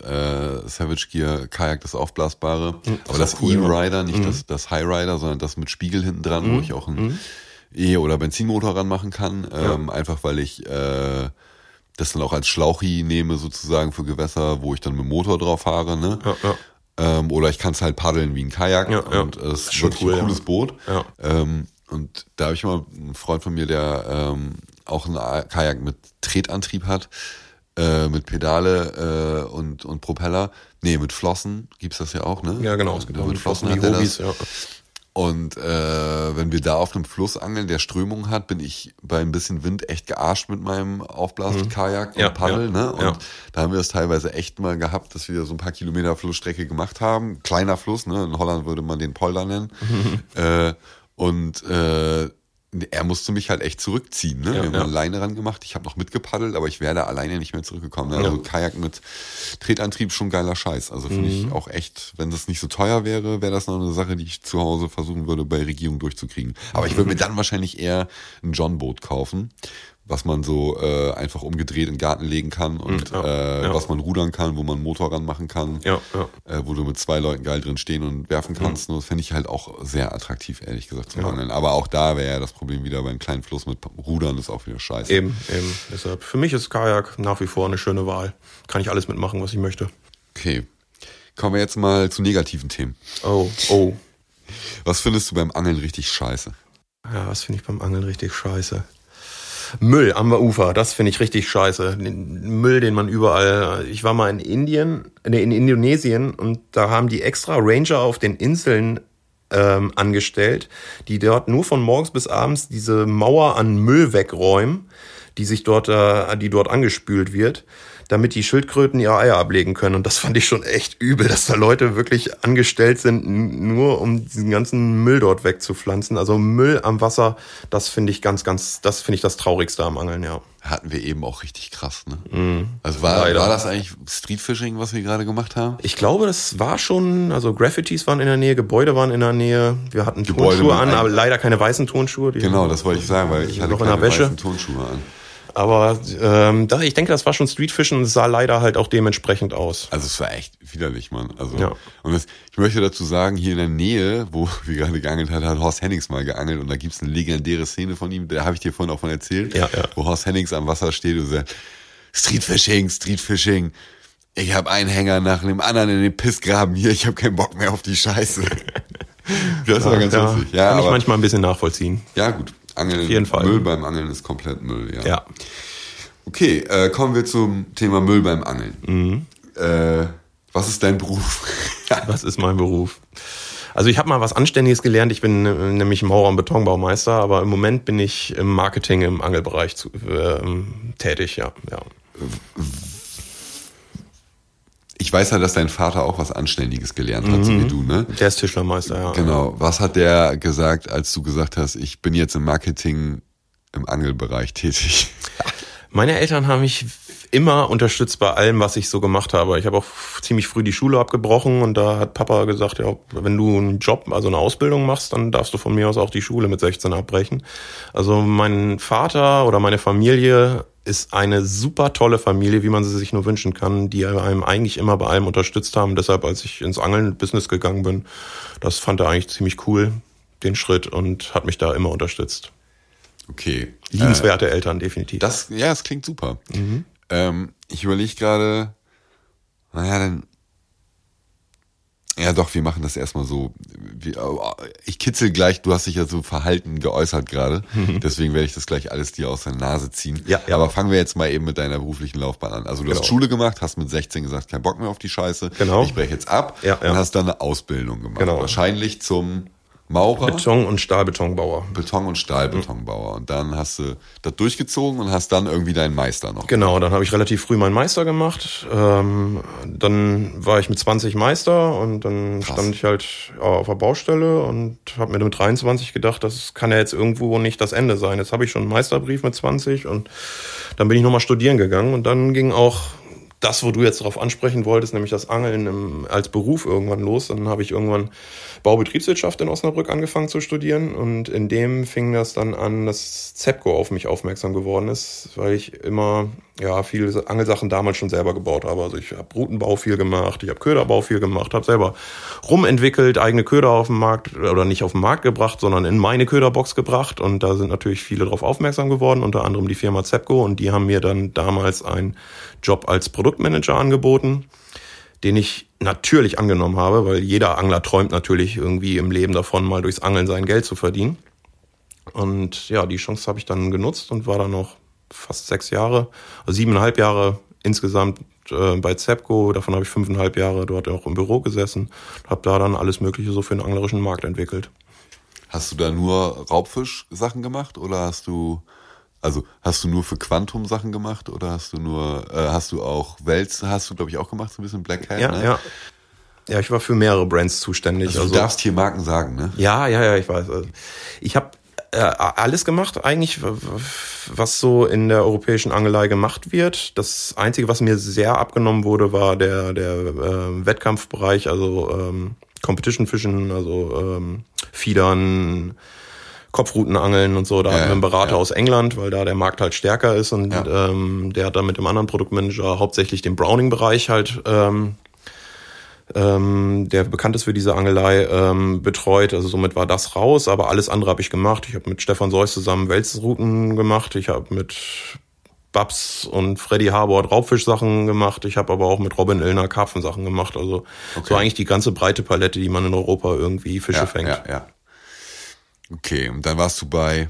Savage Gear Kajak, das aufblasbare. Aber das cool, E-Rider, nicht das Highrider, sondern das mit Spiegel hinten dran, wo ich auch einen E- oder Benzinmotor ranmachen kann. Einfach weil ich das dann auch als Schlauchi nehme, sozusagen für Gewässer, wo ich dann mit dem Motor drauf fahre. Ne? Ja, ja. Oder ich kann es halt paddeln wie ein Kajak. Ja, ja. Und es ist schon cool, ein cooles Boot. Ja. Und da habe ich mal einen Freund von mir, der auch einen Kajak mit Tretantrieb hat, mit Pedale und Propeller. Nee, mit Flossen gibt's das ja auch, ne? Ja, genau. Mit Flossen hat er das. Ja. Und wenn wir da auf einem Fluss angeln, der Strömung hat, bin ich bei ein bisschen Wind echt gearscht mit meinem Aufblas-Kajak und Paddel. Ja, ne? Und da haben wir es teilweise echt mal gehabt, dass wir so ein paar Kilometer Flussstrecke gemacht haben. Kleiner Fluss, ne? In Holland würde man den Polder nennen. Er musste mich halt echt zurückziehen. Ne? Ja, wir haben eine Leine ran gemacht. Ich habe noch mitgepaddelt, aber ich wäre da alleine nicht mehr zurückgekommen. Ne? Ja. Also Kajak mit Tretantrieb, schon geiler Scheiß. Also finde ich auch echt, wenn das nicht so teuer wäre, wäre das noch eine Sache, die ich zu Hause versuchen würde, bei Regierung durchzukriegen. Aber ich würde mir dann wahrscheinlich eher ein John-Boot kaufen, was man so einfach umgedreht in den Garten legen kann und was man rudern kann, wo man einen Motor ranmachen kann, wo du mit zwei Leuten geil drin stehen und werfen kannst. Das finde ich halt auch sehr attraktiv, ehrlich gesagt, zum Angeln. Aber auch da wäre ja das Problem wieder beim kleinen Fluss mit Rudern, ist auch wieder scheiße. Eben. Deshalb, für mich ist Kajak nach wie vor eine schöne Wahl. Kann ich alles mitmachen, was ich möchte. Okay, kommen wir jetzt mal zu negativen Themen. Oh. Was findest du beim Angeln richtig scheiße? Ja, was finde ich beim Angeln richtig scheiße? Müll am Ufer, das finde ich richtig scheiße. Den Müll, den man überall... Ich war mal in Indonesien und da haben die extra Ranger auf den Inseln angestellt, die dort nur von morgens bis abends diese Mauer an Müll wegräumen, die dort angespült wird, damit die Schildkröten ihre Eier ablegen können. Und das fand ich schon echt übel, dass da Leute wirklich angestellt sind, nur um diesen ganzen Müll dort wegzupflanzen. Also Müll am Wasser, das finde ich das finde ich das Traurigste am Angeln, ja. Hatten wir eben auch richtig krass, ne? Also war das eigentlich Streetfishing, was wir gerade gemacht haben? Ich glaube, das war schon, also Graffitis waren in der Nähe, Gebäude waren in der Nähe, wir hatten Tonschuhe an, aber leider keine weißen Tonschuhe. Genau, das wollte ich sagen, weil ich hatte keine weißen Tonschuhe an. Aber ich denke, das war schon Streetfischen und sah leider halt auch dementsprechend aus. Also es war echt widerlich, Mann. Also, und ich möchte dazu sagen, hier in der Nähe, wo wir gerade geangelt haben, hat Horst Hennings mal geangelt und da gibt es eine legendäre Szene von ihm, da habe ich dir vorhin auch von erzählt, wo Horst Hennings am Wasser steht und sagt, Streetfishing, ich habe einen Hänger nach dem anderen in den Pissgraben hier, ich habe keinen Bock mehr auf die Scheiße. Das war ganz lustig. Ja, kann ich manchmal ein bisschen nachvollziehen. Ja, gut. Angeln, auf jeden Fall. Müll beim Angeln ist komplett Müll, ja. Okay, kommen wir zum Thema Müll beim Angeln. Was ist dein Beruf? Was ist mein Beruf? Also ich habe mal was Anständiges gelernt. Ich bin nämlich Maurer- und Betonbaumeister, aber im Moment bin ich im Marketing, im Angelbereich tätig, ja. Ich weiß ja, dass dein Vater auch was Anständiges gelernt hat, so wie du, ne? Der ist Tischlermeister, ja. Genau. Was hat der gesagt, als du gesagt hast, ich bin jetzt im Marketing, im Angelbereich tätig? Meine Eltern haben mich immer unterstützt bei allem, was ich so gemacht habe. Ich habe auch ziemlich früh die Schule abgebrochen und da hat Papa gesagt, ja, wenn du einen Job, also eine Ausbildung machst, dann darfst du von mir aus auch die Schule mit 16 abbrechen. Also mein Vater oder meine Familie ist eine super tolle Familie, wie man sie sich nur wünschen kann, die einem eigentlich immer bei allem unterstützt haben. Deshalb, als ich ins Angeln-Business gegangen bin, das fand er eigentlich ziemlich cool, den Schritt, und hat mich da immer unterstützt. Okay. Liebenswerte Eltern, definitiv. Das klingt super. Ich überlege gerade, ja doch, wir machen das erstmal so. Ich kitzel gleich, du hast dich ja so verhalten geäußert gerade. Deswegen werde ich das gleich alles dir aus der Nase ziehen. Ja. Aber fangen wir jetzt mal eben mit deiner beruflichen Laufbahn an. Also du hast Schule gemacht, hast mit 16 gesagt, kein Bock mehr auf die Scheiße. Genau. Ich breche jetzt ab und hast dann eine Ausbildung gemacht. Genau. Wahrscheinlich zum Maurer. Beton- und Stahlbetonbauer. Und dann hast du das durchgezogen und hast dann irgendwie deinen Meister noch. Genau, dann habe ich relativ früh meinen Meister gemacht. Dann war ich mit 20 Meister und dann stand ich halt auf der Baustelle und habe mir mit 23 gedacht, das kann ja jetzt irgendwo nicht das Ende sein. Jetzt habe ich schon einen Meisterbrief mit 20 und dann bin ich nochmal studieren gegangen und dann ging auch das, wo du jetzt drauf ansprechen wolltest, nämlich das Angeln als Beruf irgendwann los. Dann habe ich irgendwann Baubetriebswirtschaft in Osnabrück angefangen zu studieren und in dem fing das dann an, dass Zebco auf mich aufmerksam geworden ist, weil ich immer viele Angelsachen damals schon selber gebaut habe. Also ich habe Rutenbau viel gemacht, ich habe Köderbau viel gemacht, habe selber rumentwickelt, eigene Köder auf den Markt oder nicht auf den Markt gebracht, sondern in meine Köderbox gebracht und da sind natürlich viele drauf aufmerksam geworden, unter anderem die Firma Zebco und die haben mir dann damals einen Job als Produktmanager angeboten, den ich natürlich angenommen habe, weil jeder Angler träumt natürlich irgendwie im Leben davon, mal durchs Angeln sein Geld zu verdienen. Und ja, die Chance habe ich dann genutzt und war dann noch fast 7,5 Jahre insgesamt bei Zebco. Davon habe ich 5,5 Jahre dort auch im Büro gesessen, habe da dann alles Mögliche so für den anglerischen Markt entwickelt. Hast du da nur Raubfisch-Sachen gemacht oder hast du nur für Quantum Sachen gemacht oder hast du auch gemacht, so ein bisschen Black Hat, ja, ne? Ja. Ja, ich war für mehrere Brands zuständig. Also du darfst hier Marken sagen, ne? Ja, ich weiß. Also ich habe alles gemacht eigentlich, was so in der europäischen Angelei gemacht wird. Das Einzige, was mir sehr abgenommen wurde, war der Wettkampfbereich, also Competition Fischen, also Fiedern, Kopfrutenangeln und so. Da hatten wir einen Berater aus England, weil da der Markt halt stärker ist und der hat dann mit dem anderen Produktmanager hauptsächlich den Browning-Bereich halt der bekannt ist für diese Angelei, betreut. Also somit war das raus, aber alles andere habe ich gemacht. Ich habe mit Stefan Seuss zusammen Welsrouten gemacht. Ich habe mit Babs und Freddy Harbord Raubfischsachen gemacht. Ich habe aber auch mit Robin Illner Karpfensachen gemacht. Also so eigentlich die ganze breite Palette, die man in Europa irgendwie Fische fängt. Ja. Okay, und dann warst du bei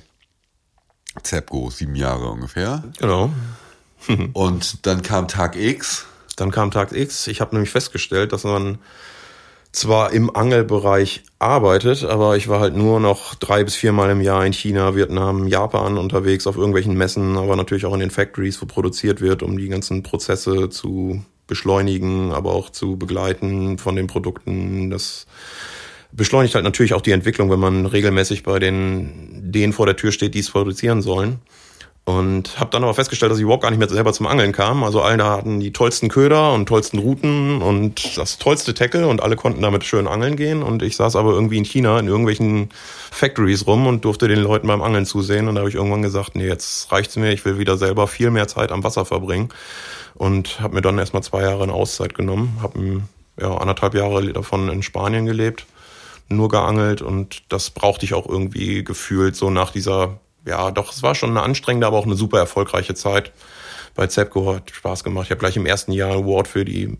Zebco 7 Jahre ungefähr. Genau. Und dann kam Tag X. Ich habe nämlich festgestellt, dass man zwar im Angelbereich arbeitet, aber ich war halt nur noch 3 bis 4 Mal im Jahr in China, Vietnam, Japan unterwegs, auf irgendwelchen Messen, aber natürlich auch in den Factories, wo produziert wird, um die ganzen Prozesse zu beschleunigen, aber auch zu begleiten von den Produkten. Das beschleunigt halt natürlich auch die Entwicklung, wenn man regelmäßig bei denen vor der Tür steht, die es produzieren sollen. Und habe dann aber festgestellt, dass ich überhaupt gar nicht mehr selber zum Angeln kam. Also alle hatten die tollsten Köder und tollsten Routen und das tollste Tackle und alle konnten damit schön angeln gehen. Und ich saß aber irgendwie in China in irgendwelchen Factories rum und durfte den Leuten beim Angeln zusehen. Und da habe ich irgendwann gesagt, nee, jetzt reicht's mir. Ich will wieder selber viel mehr Zeit am Wasser verbringen. Und habe mir dann erstmal 2 Jahre eine Auszeit genommen. Habe 1,5 Jahre davon in Spanien gelebt, nur geangelt. Und das brauchte ich auch irgendwie gefühlt so nach dieser... Ja, doch, es war schon eine anstrengende, aber auch eine super erfolgreiche Zeit. Bei Zebco hat Spaß gemacht. Ich habe gleich im ersten Jahr einen Award für die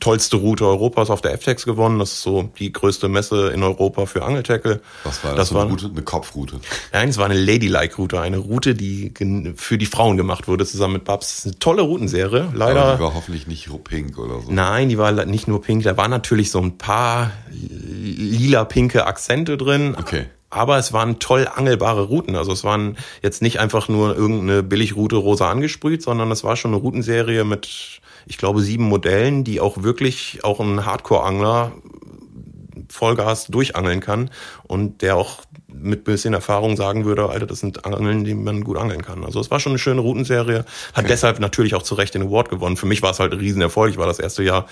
tollste Route Europas auf der Effzett gewonnen. Das ist so die größte Messe in Europa für Angeltackle. Was war das? Das war eine Kopfroute? Nein, es war eine Ladylike-Route. Eine Route, die für die Frauen gemacht wurde, zusammen mit Babs. Eine tolle Routenserie. Leider. Aber die war hoffentlich nicht pink oder so. Nein, die war nicht nur pink. Da waren natürlich so ein paar lila-pinke Akzente drin. Okay. Aber es waren toll angelbare Routen. Also es waren jetzt nicht einfach nur irgendeine Billigroute rosa angesprüht, sondern es war schon eine Routenserie mit, ich glaube, 7 Modellen, die auch wirklich auch ein Hardcore-Angler Vollgas durchangeln kann und der auch mit bisschen Erfahrung sagen würde, Alter, das sind Angeln, die man gut angeln kann. Also es war schon eine schöne Routenserie, deshalb natürlich auch zu Recht den Award gewonnen. Für mich war es halt ein Riesenerfolg. Ich war das erste Jahr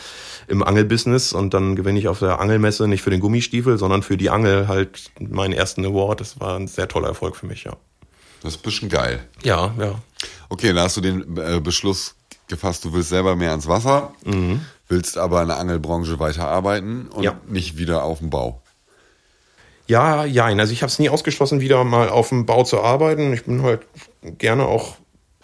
im Angelbusiness und dann gewinne ich auf der Angelmesse nicht für den Gummistiefel, sondern für die Angel halt meinen ersten Award. Das war ein sehr toller Erfolg für mich, ja. Das ist ein bisschen geil. Ja. Okay, da hast du den Beschluss gefasst, du willst selber mehr ans Wasser, willst aber in der Angelbranche weiterarbeiten und nicht wieder auf dem Bau. Ja, also ich habe es nie ausgeschlossen, wieder mal auf dem Bau zu arbeiten. Ich bin halt gerne auch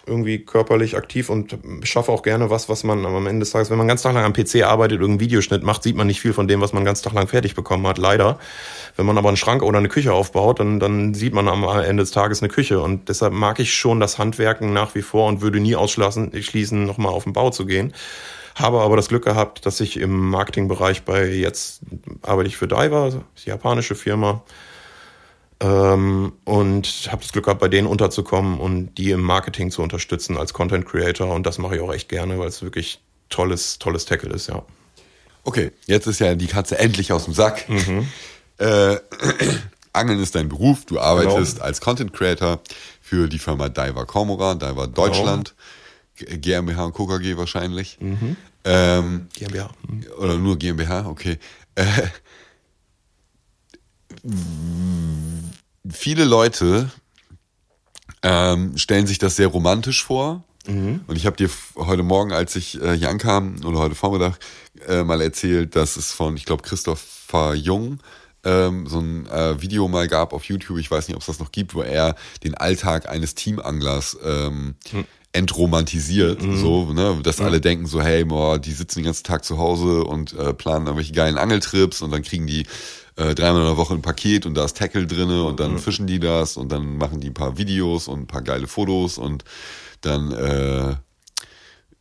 irgendwie körperlich aktiv und schaffe auch gerne was man am Ende des Tages, wenn man ganz Tag lang am PC arbeitet, irgendeinen Videoschnitt macht, sieht man nicht viel von dem, was man ganz Tag lang fertig bekommen hat, leider. Wenn man aber einen Schrank oder eine Küche aufbaut, dann sieht man am Ende des Tages eine Küche. Und deshalb mag ich schon das Handwerken nach wie vor und würde nie ausschließen, nochmal auf den Bau zu gehen. Habe aber das Glück gehabt, dass ich im Marketingbereich jetzt arbeite ich für Daiwa, die japanische Firma, und habe das Glück gehabt, bei denen unterzukommen und die im Marketing zu unterstützen als Content Creator. Und das mache ich auch echt gerne, weil es wirklich tolles Tackle ist, ja. Okay, jetzt ist ja die Katze endlich aus dem Sack. Angeln ist dein Beruf, du arbeitest als Content Creator für die Firma Daiwa Cormoran, Daiwa Deutschland. Genau. GmbH und KKG wahrscheinlich. GmbH. Oder nur GmbH, okay. Viele Leute stellen sich das sehr romantisch vor. Und ich habe dir heute Morgen, als ich hier ankam, oder heute Vormittag, mal erzählt, dass es von, ich glaube, Christopher Jung so ein Video mal gab auf YouTube, ich weiß nicht, ob es das noch gibt, wo er den Alltag eines Teamanglers entromantisiert, so, ne, dass alle denken so, hey, boah, die sitzen den ganzen Tag zu Hause und planen irgendwelche geilen Angeltrips und dann kriegen die 3-mal in der Woche ein Paket und da ist Tackle drinne und dann fischen die das und dann machen die ein paar Videos und ein paar geile Fotos und dann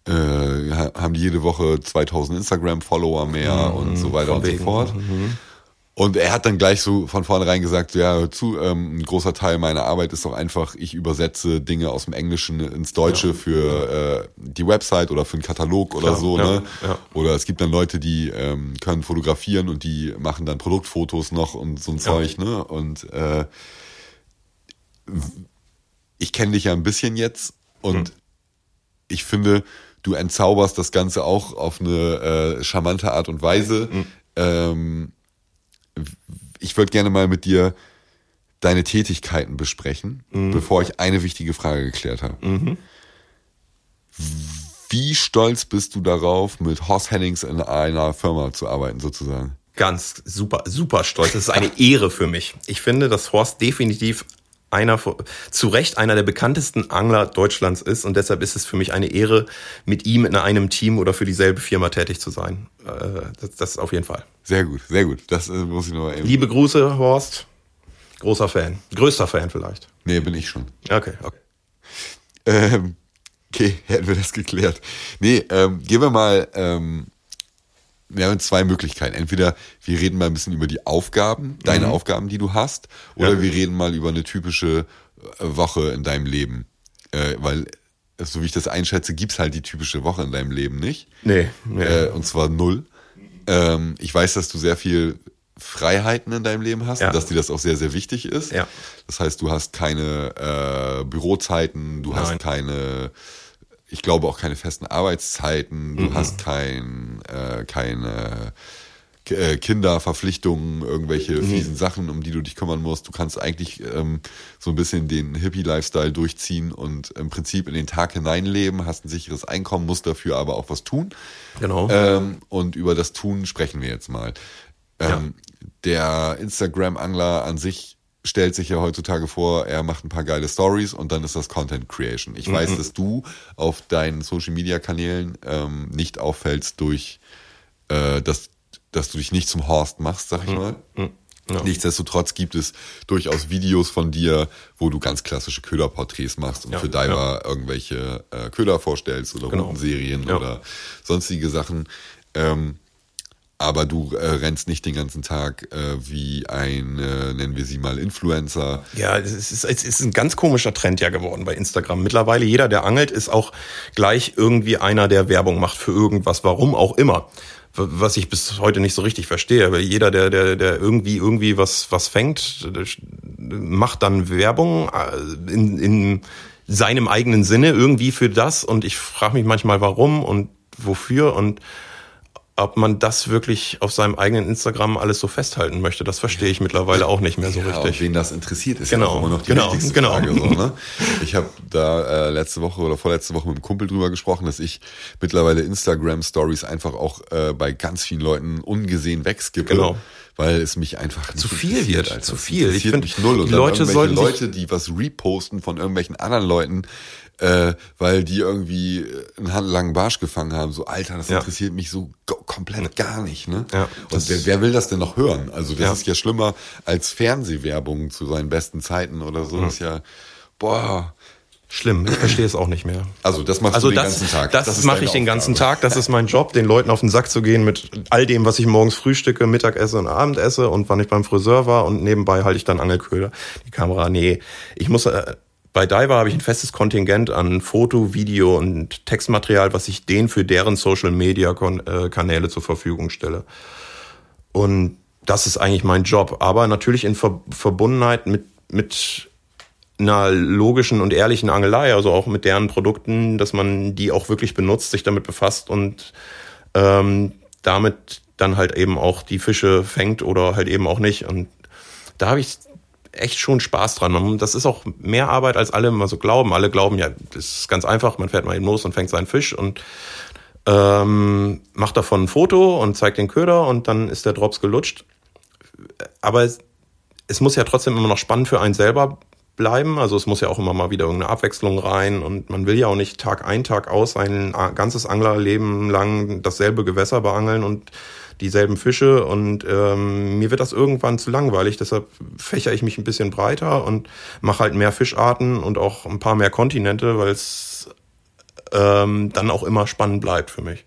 haben die jede Woche 2000 Instagram-Follower mehr und so weiter und so fort. Und er hat dann gleich so von vornherein gesagt, ja, hör zu, ein großer Teil meiner Arbeit ist doch einfach, ich übersetze Dinge aus dem Englischen ins Deutsche für die Website oder für einen Katalog oder so. Ja, ne? Ja. Oder es gibt dann Leute, die können fotografieren und die machen dann Produktfotos noch und so ein Zeug. Ne? Und ich kenne dich ja ein bisschen jetzt und ich finde, du entzauberst das Ganze auch auf eine charmante Art und Weise. Ich würde gerne mal mit dir deine Tätigkeiten besprechen, bevor ich eine wichtige Frage geklärt habe. Wie stolz bist du darauf, mit Horst Hennings in einer Firma zu arbeiten, sozusagen? Ganz super, super stolz. Das ist eine Ehre für mich. Ich finde, dass Horst definitiv zu Recht einer der bekanntesten Angler Deutschlands ist und deshalb ist es für mich eine Ehre, mit ihm in einem Team oder für dieselbe Firma tätig zu sein. Das auf jeden Fall. Sehr gut, sehr gut. Das muss ich noch mal eben. Liebe Grüße, Horst. Großer Fan. Größter Fan vielleicht. Nee, bin ich schon. Okay. Okay, hätten wir das geklärt. Nee, gehen wir mal. Wir haben zwei Möglichkeiten. Entweder wir reden mal ein bisschen über die Aufgaben, deine Aufgaben, die du hast, oder wir reden mal über eine typische Woche in deinem Leben. Weil, so wie ich das einschätze, gibt's halt die typische Woche in deinem Leben nicht. Nee. Und zwar null. Ich weiß, dass du sehr viel Freiheiten in deinem Leben hast und dass dir das auch sehr, sehr wichtig ist. Ja. Das heißt, du hast keine Bürozeiten, du hast keine... Ich glaube auch keine festen Arbeitszeiten, du hast keine Kinderverpflichtungen, irgendwelche fiesen Sachen, um die du dich kümmern musst. Du kannst eigentlich so ein bisschen den Hippie-Lifestyle durchziehen und im Prinzip in den Tag hineinleben, hast ein sicheres Einkommen, musst dafür aber auch was tun. Genau. Und über das Tun sprechen wir jetzt mal. Der Instagram-Angler an sich stellt sich ja heutzutage vor, er macht ein paar geile Stories und dann ist das Content Creation. Ich weiß, dass du auf deinen Social Media Kanälen nicht auffällst durch, dass du dich nicht zum Horst machst, sag ich mal. Ja. Nichtsdestotrotz gibt es durchaus Videos von dir, wo du ganz klassische Köderporträts machst und für Daiwa irgendwelche Köder vorstellst oder Routenserien oder sonstige Sachen. Aber du rennst nicht den ganzen Tag wie ein, nennen wir sie mal, Influencer. Ja, es ist ein ganz komischer Trend ja geworden bei Instagram. Mittlerweile jeder, der angelt, ist auch gleich irgendwie einer, der Werbung macht für irgendwas, warum auch immer. Was ich bis heute nicht so richtig verstehe. Weil jeder, der irgendwie was fängt, macht dann Werbung in seinem eigenen Sinne irgendwie für das. Und ich frage mich manchmal, warum und wofür und ob man das wirklich auf seinem eigenen Instagram alles so festhalten möchte, das verstehe ich mittlerweile auch nicht mehr so richtig. Wen das interessiert, ist ja auch immer noch die wichtigste Frage. So, ne? Ich habe da letzte Woche oder vorletzte Woche mit einem Kumpel drüber gesprochen, dass ich mittlerweile Instagram-Stories einfach auch bei ganz vielen Leuten ungesehen wegskippe. Genau. Weil es mich einfach zu viel wird. Alter. Zu viel. Ich finde, mich null. Und die Leute sollten Leute, die was reposten von irgendwelchen anderen Leuten, weil die irgendwie einen handlangen Barsch gefangen haben. So, Alter, das interessiert mich so komplett gar nicht. Ne? Ja, und wer will das denn noch hören? Also das ist ja schlimmer als Fernsehwerbung zu seinen besten Zeiten oder so. Das ist ja, boah... Schlimm, ich verstehe es auch nicht mehr. Also das machst du den ganzen Tag? Das mache ich den ganzen Tag, das ist mein Job, den Leuten auf den Sack zu gehen mit all dem, was ich morgens frühstücke, Mittag esse und Abend esse und wann ich beim Friseur war und nebenbei halte ich dann Angelköder, die Kamera, ich muss... Bei Daiwa habe ich ein festes Kontingent an Foto, Video und Textmaterial, was ich denen für deren Social-Media-Kanäle zur Verfügung stelle. Und das ist eigentlich mein Job, aber natürlich in Verbundenheit mit einer logischen und ehrlichen Angelei, also auch mit deren Produkten, dass man die auch wirklich benutzt, sich damit befasst und damit dann halt eben auch die Fische fängt oder halt eben auch nicht. Und da habe ich echt schon Spaß dran. Das ist auch mehr Arbeit, als alle immer so glauben. Alle glauben, ja, das ist ganz einfach, man fährt mal eben los und fängt seinen Fisch und macht davon ein Foto und zeigt den Köder und dann ist der Drops gelutscht. Aber es muss ja trotzdem immer noch spannend für einen selber bleiben. Also es muss ja auch immer mal wieder irgendeine Abwechslung rein und man will ja auch nicht Tag ein, Tag aus ein ganzes Anglerleben lang dasselbe Gewässer beangeln und dieselben Fische und mir wird das irgendwann zu langweilig, deshalb fächere ich mich ein bisschen breiter und mache halt mehr Fischarten und auch ein paar mehr Kontinente, weil es dann auch immer spannend bleibt für mich.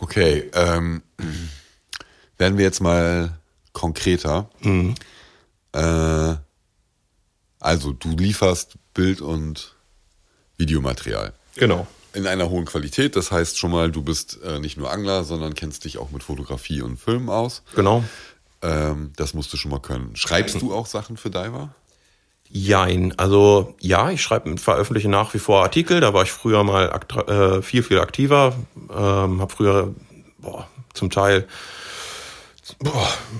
Okay, Werden wir jetzt mal konkreter. Mhm. Also du lieferst Bild- und Videomaterial. Genau. In einer hohen Qualität. Das heißt schon mal, du bist nicht nur Angler, sondern kennst dich auch mit Fotografie und Filmen aus. Genau. Das musst du schon mal können. Schreibst du auch Sachen für Daiwa? Jein. Also ja, ich schreibe und veröffentliche nach wie vor Artikel. Da war ich früher mal viel aktiver. Habe früher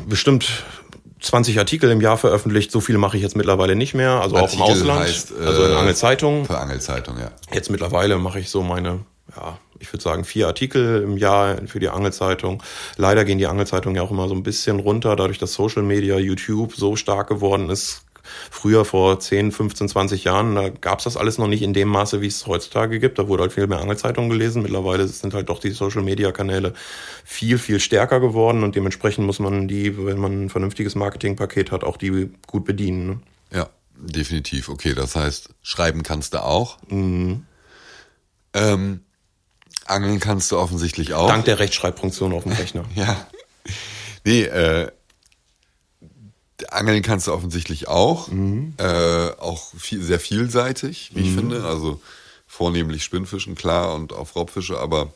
bestimmt 20 Artikel im Jahr veröffentlicht. So viele mache ich jetzt mittlerweile nicht mehr. Also Artikel auch im Ausland. Heißt, also in Angelzeitungen. Für Angelzeitungen, ja. Jetzt mittlerweile mache ich so meine, ja, ich würde sagen 4 Artikel im Jahr für die Angelzeitung. Leider gehen die Angelzeitungen ja auch immer so ein bisschen runter, dadurch, dass Social Media, YouTube so stark geworden ist. Früher, vor 10, 15, 20 Jahren, da gab's das alles noch nicht in dem Maße, wie es heutzutage gibt. Da wurde halt viel mehr Angelzeitungen gelesen. Mittlerweile sind halt doch die Social-Media-Kanäle viel, viel stärker geworden. Und dementsprechend muss man die, wenn man ein vernünftiges Marketingpaket hat, auch die gut bedienen. Ne? Ja, definitiv. Okay, das heißt, schreiben kannst du auch. Mhm. Angeln kannst du offensichtlich auch. Dank der Rechtschreibfunktion auf dem Rechner. Ja. Nee, Angeln kannst du offensichtlich auch, auch viel, sehr vielseitig, wie ich finde, also vornehmlich Spinnfischen, klar, und auch Raubfische, aber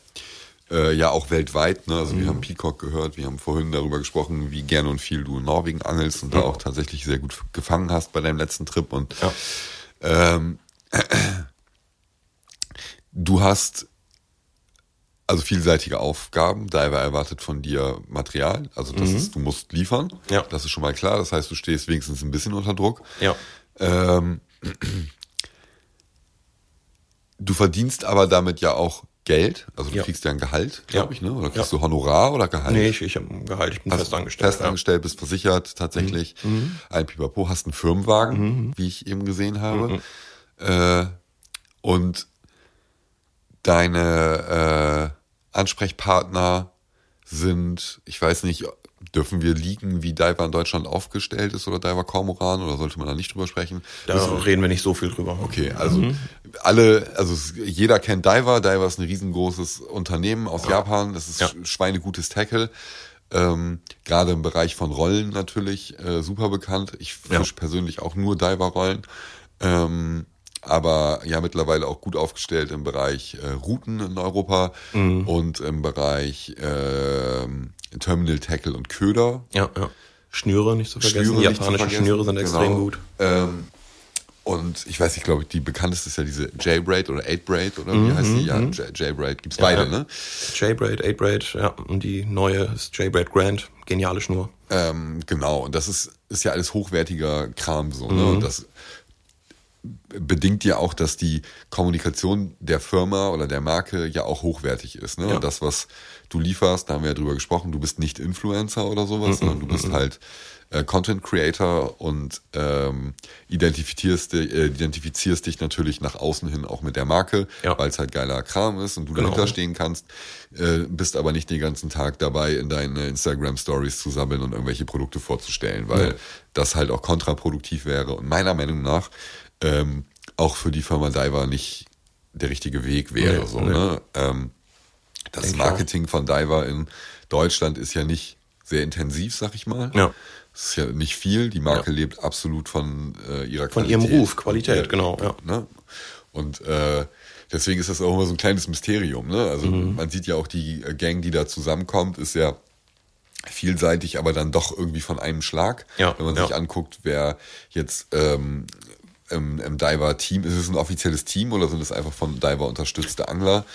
ja auch weltweit, ne? Also wir haben Peacock gehört, wir haben vorhin darüber gesprochen, wie gern und viel du in Norwegen angelst und da auch tatsächlich sehr gut gefangen hast bei deinem letzten Trip und du hast also vielseitige Aufgaben. Daiwa erwartet von dir Material. Also das ist, du musst liefern. Ja. Das ist schon mal klar. Das heißt, du stehst wenigstens ein bisschen unter Druck. Ja. Du verdienst aber damit ja auch Geld. Also du kriegst ja ein Gehalt, glaube ich, ne? Oder kriegst du Honorar oder Gehalt? Nee, ich habe ein Gehalt. Ich bin fest angestellt. Fest angestellt, bist versichert tatsächlich. Ein Pipapo, hast einen Firmenwagen, wie ich eben gesehen habe. Und deine Ansprechpartner sind, ich weiß nicht, dürfen wir leaken, wie Daiwa in Deutschland aufgestellt ist oder Daiwa Cormoran oder sollte man da nicht drüber sprechen? Da reden wir nicht so viel drüber. Okay, also jeder kennt Daiwa. Daiwa ist ein riesengroßes Unternehmen aus Japan. Das ist schweinegutes Tackle. Gerade im Bereich von Rollen natürlich super bekannt. Ich fisch persönlich auch nur Daiwa-Rollen. Aber ja, mittlerweile auch gut aufgestellt im Bereich Routen in Europa und im Bereich Terminal Tackle und Köder. Ja, ja. Schnüre nicht zu vergessen. Schnüre, japanische Schnüre sind extrem gut. Und ich weiß nicht, glaube ich, die bekannteste ist ja diese J-Braid oder 8-Braid oder wie heißt die? Ja, J-Braid gibt's beide, ne? J-Braid, 8-Braid, ja. Und die neue ist J-Braid Grand. Geniale Schnur. Genau. Und das ist ja alles hochwertiger Kram, so, ne? Und das bedingt ja auch, dass die Kommunikation der Firma oder der Marke ja auch hochwertig ist. Ne? Ja. Und das, was du lieferst, da haben wir ja drüber gesprochen, du bist nicht Influencer oder sowas, sondern du bist halt Content Creator und identifizierst dich natürlich nach außen hin auch mit der Marke, weil es halt geiler Kram ist und du dahinter stehen kannst, bist aber nicht den ganzen Tag dabei, in deine Instagram-Stories zu sammeln und irgendwelche Produkte vorzustellen, weil das halt auch kontraproduktiv wäre und meiner Meinung nach auch für die Firma Daiwa nicht der richtige Weg wäre. Nee, so, nee. Ne? Das Marketing von Daiwa in Deutschland ist ja nicht sehr intensiv, sag ich mal. Ja. Es ist ja nicht viel. Die Marke lebt absolut von ihrer Qualität. Von ihrem Ruf, Qualität, genau. Ja. Ne? Und deswegen ist das auch immer so ein kleines Mysterium. Ne? Also man sieht ja auch, die Gang, die da zusammenkommt, ist ja vielseitig, aber dann doch irgendwie von einem Schlag. Ja. Wenn man sich anguckt, wer jetzt im Daiwa-Team, ist es ein offizielles Team oder sind es einfach von Daiwa unterstützte Angler?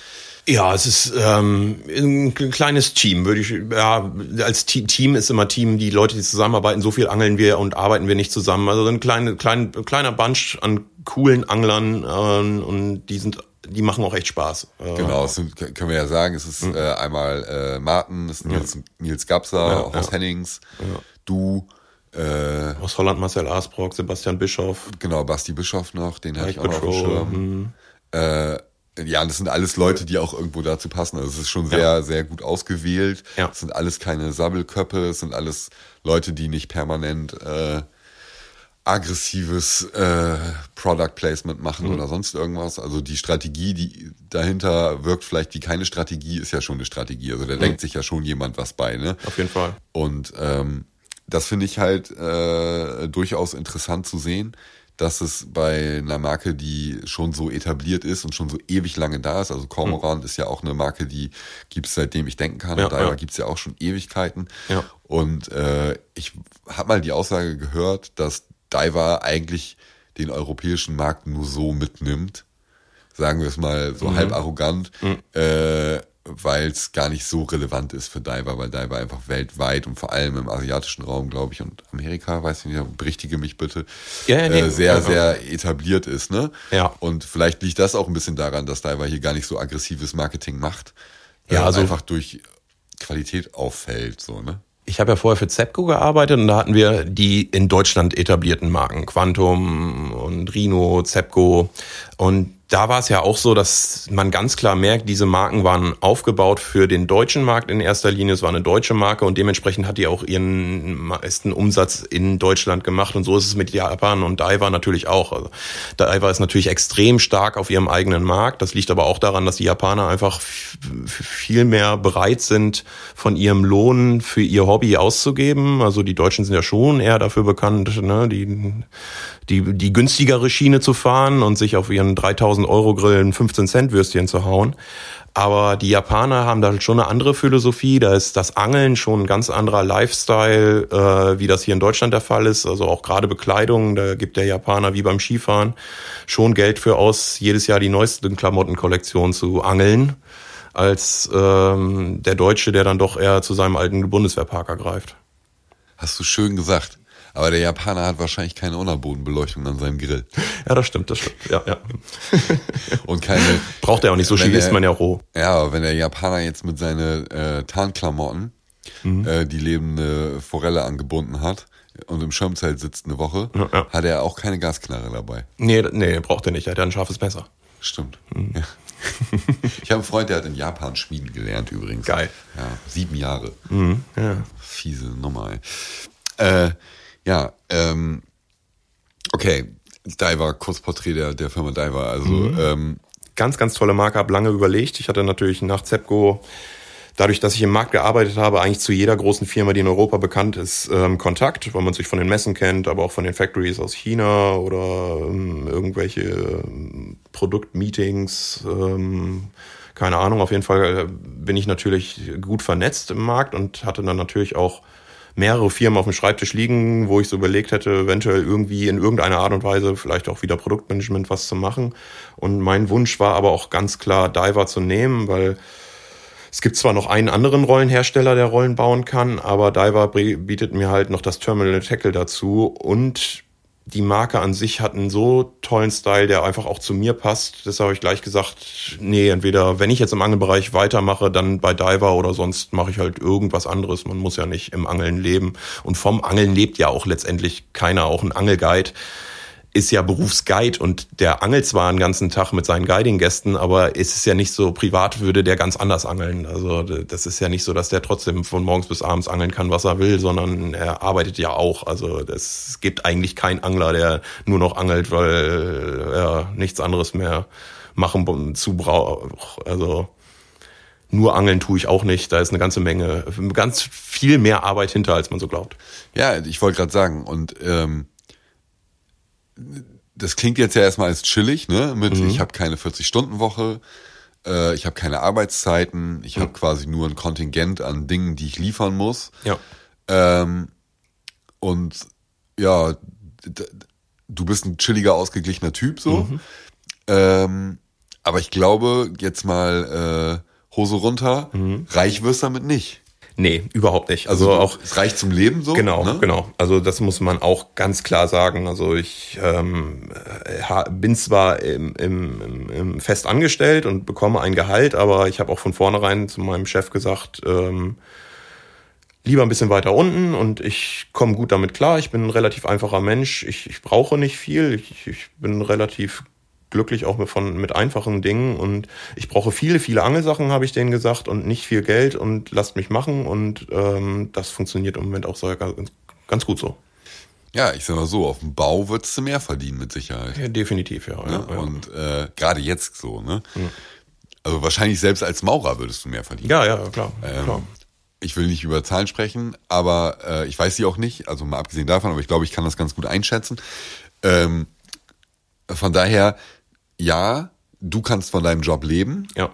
Ja, es ist ein kleines Team, würde ich, ja, als Team ist immer Team, die Leute, die zusammenarbeiten, so viel angeln wir und arbeiten wir nicht zusammen. Also ein kleiner Bunch an coolen Anglern und die machen auch echt Spaß. Genau, das können wir ja sagen, es ist einmal Martin, es ist Nils Gapser, Horst Hennings, du, aus Holland Marcel Aasbrock, Sebastian Bischof. Genau, Basti Bischof noch, den habe ich auch auf dem Schirm. Ja, das sind alles Leute, die auch irgendwo dazu passen. Also es ist schon sehr, sehr gut ausgewählt. Es sind alles keine Sabbelköppe, es sind alles Leute, die nicht permanent aggressives Product Placement machen oder sonst irgendwas. Also die Strategie, die dahinter wirkt, vielleicht wie keine Strategie, ist ja schon eine Strategie. Also da denkt sich ja schon jemand was bei, ne? Auf jeden Fall. Und das finde ich halt durchaus interessant zu sehen, dass es bei einer Marke, die schon so etabliert ist und schon so ewig lange da ist, also Cormoran ist ja auch eine Marke, die gibt es seitdem ich denken kann, und Daiwa gibt es ja auch schon Ewigkeiten. Ja. Und ich habe mal die Aussage gehört, dass Daiwa eigentlich den europäischen Markt nur so mitnimmt, sagen wir es mal so halb arrogant, weil es gar nicht so relevant ist für Daiwa, weil Daiwa einfach weltweit und vor allem im asiatischen Raum, glaube ich, und Amerika, weiß ich nicht, berichtige mich bitte, sehr etabliert ist, ne? Ja. Und vielleicht liegt das auch ein bisschen daran, dass Daiwa hier gar nicht so aggressives Marketing macht, ja, also einfach durch Qualität auffällt, so, ne? Ich habe ja vorher für Zebco gearbeitet und da hatten wir die in Deutschland etablierten Marken, Quantum und Rhino, Zebco, und da war es ja auch so, dass man ganz klar merkt, diese Marken waren aufgebaut für den deutschen Markt in erster Linie. Es war eine deutsche Marke und dementsprechend hat die auch ihren meisten Umsatz in Deutschland gemacht. Und so ist es mit Japan und Daiwa natürlich auch. Also Daiwa ist natürlich extrem stark auf ihrem eigenen Markt. Das liegt aber auch daran, dass die Japaner einfach viel mehr bereit sind, von ihrem Lohn für ihr Hobby auszugeben. Also die Deutschen sind ja schon eher dafür bekannt, ne, die günstigere Schiene zu fahren und sich auf ihren 3.000 Euro Grillen 15 Cent Würstchen zu hauen. Aber die Japaner haben da schon eine andere Philosophie. Da ist das Angeln schon ein ganz anderer Lifestyle, wie das hier in Deutschland der Fall ist. Also auch gerade Bekleidung, da gibt der Japaner wie beim Skifahren schon Geld für aus, jedes Jahr die neuesten Klamottenkollektionen zu angeln, als der Deutsche, der dann doch eher zu seinem alten Bundeswehrparker greift. Hast du schön gesagt. Aber der Japaner hat wahrscheinlich keine Unterbodenbeleuchtung an seinem Grill. Ja, das stimmt. Ja. Und keine. Braucht er auch nicht, so viel isst man ja roh. Ja, aber wenn der Japaner jetzt mit seinen Tarnklamotten die lebende Forelle angebunden hat und im Schirmzelt sitzt eine Woche, hat er auch keine Gasknarre dabei. Nee, braucht er nicht. Er hat ja ein scharfes Messer. Stimmt. Mhm. Ja. Ich habe einen Freund, der hat in Japan schmieden gelernt übrigens. Geil. Ja, 7 Jahre. Mhm. Ja. Fiese Nummer, ey. Ja, okay, Daiwa, Kurzporträt der Firma Daiwa, also ganz, ganz tolle Marke, habe lange überlegt. Ich hatte natürlich nach Zebco, dadurch, dass ich im Markt gearbeitet habe, eigentlich zu jeder großen Firma, die in Europa bekannt ist, Kontakt, weil man sich von den Messen kennt, aber auch von den Factories aus China oder irgendwelche Produktmeetings, keine Ahnung. Auf jeden Fall bin ich natürlich gut vernetzt im Markt und hatte dann natürlich auch mehrere Firmen auf dem Schreibtisch liegen, wo ich so überlegt hätte, eventuell irgendwie in irgendeiner Art und Weise vielleicht auch wieder Produktmanagement was zu machen. Und mein Wunsch war aber auch ganz klar, Daiwa zu nehmen, weil es gibt zwar noch einen anderen Rollenhersteller, der Rollen bauen kann, aber Daiwa bietet mir halt noch das Terminal Tackle dazu und die Marke an sich hat einen so tollen Style, der einfach auch zu mir passt. Deshalb habe ich gleich gesagt, nee, entweder wenn ich jetzt im Angelbereich weitermache, dann bei Daiwa oder sonst mache ich halt irgendwas anderes. Man muss ja nicht im Angeln leben. Und vom Angeln lebt ja auch letztendlich keiner. Auch ein Angelguide ist ja Berufsguide und der angelt zwar den ganzen Tag mit seinen Guiding-Gästen, aber es ist ja nicht so, privat würde der ganz anders angeln. Also das ist ja nicht so, dass der trotzdem von morgens bis abends angeln kann, was er will, sondern er arbeitet ja auch. Also es gibt eigentlich keinen Angler, der nur noch angelt, weil er nichts anderes mehr machen zu braucht. Also nur angeln tue ich auch nicht. Da ist eine ganze Menge, ganz viel mehr Arbeit hinter, als man so glaubt. Ja, ich wollte gerade sagen und das klingt jetzt ja erstmal als chillig, ne? Mit ich habe keine 40-Stunden-Woche, ich habe keine Arbeitszeiten, ich habe quasi nur ein Kontingent an Dingen, die ich liefern muss. Ja. Und ja, du bist ein chilliger, ausgeglichener Typ so. Aber ich glaube, jetzt mal Hose runter, reich wirst damit nicht. Nee, überhaupt nicht. Also auch es reicht zum Leben so? Genau, ne? Genau. Also das muss man auch ganz klar sagen. Also ich bin zwar im Fest angestellt und bekomme ein Gehalt, aber ich habe auch von vornherein zu meinem Chef gesagt, lieber ein bisschen weiter unten und ich komme gut damit klar. Ich bin ein relativ einfacher Mensch. Ich brauche nicht viel. Ich bin relativ glücklich auch mit einfachen Dingen und ich brauche viele, viele Angelsachen, habe ich denen gesagt, und nicht viel Geld und lasst mich machen und das funktioniert im Moment auch so ganz, ganz gut so. Ja, ich sag mal so, auf dem Bau würdest du mehr verdienen mit Sicherheit. Ja, definitiv, ja. Ne? Ja. Und gerade jetzt so, ne? Mhm. Also wahrscheinlich selbst als Maurer würdest du mehr verdienen. Ja, ja, klar. Klar. Ich will nicht über Zahlen sprechen, aber ich weiß sie auch nicht, also mal abgesehen davon, aber ich glaube, ich kann das ganz gut einschätzen. Von daher, ja, du kannst von deinem Job leben. Ja.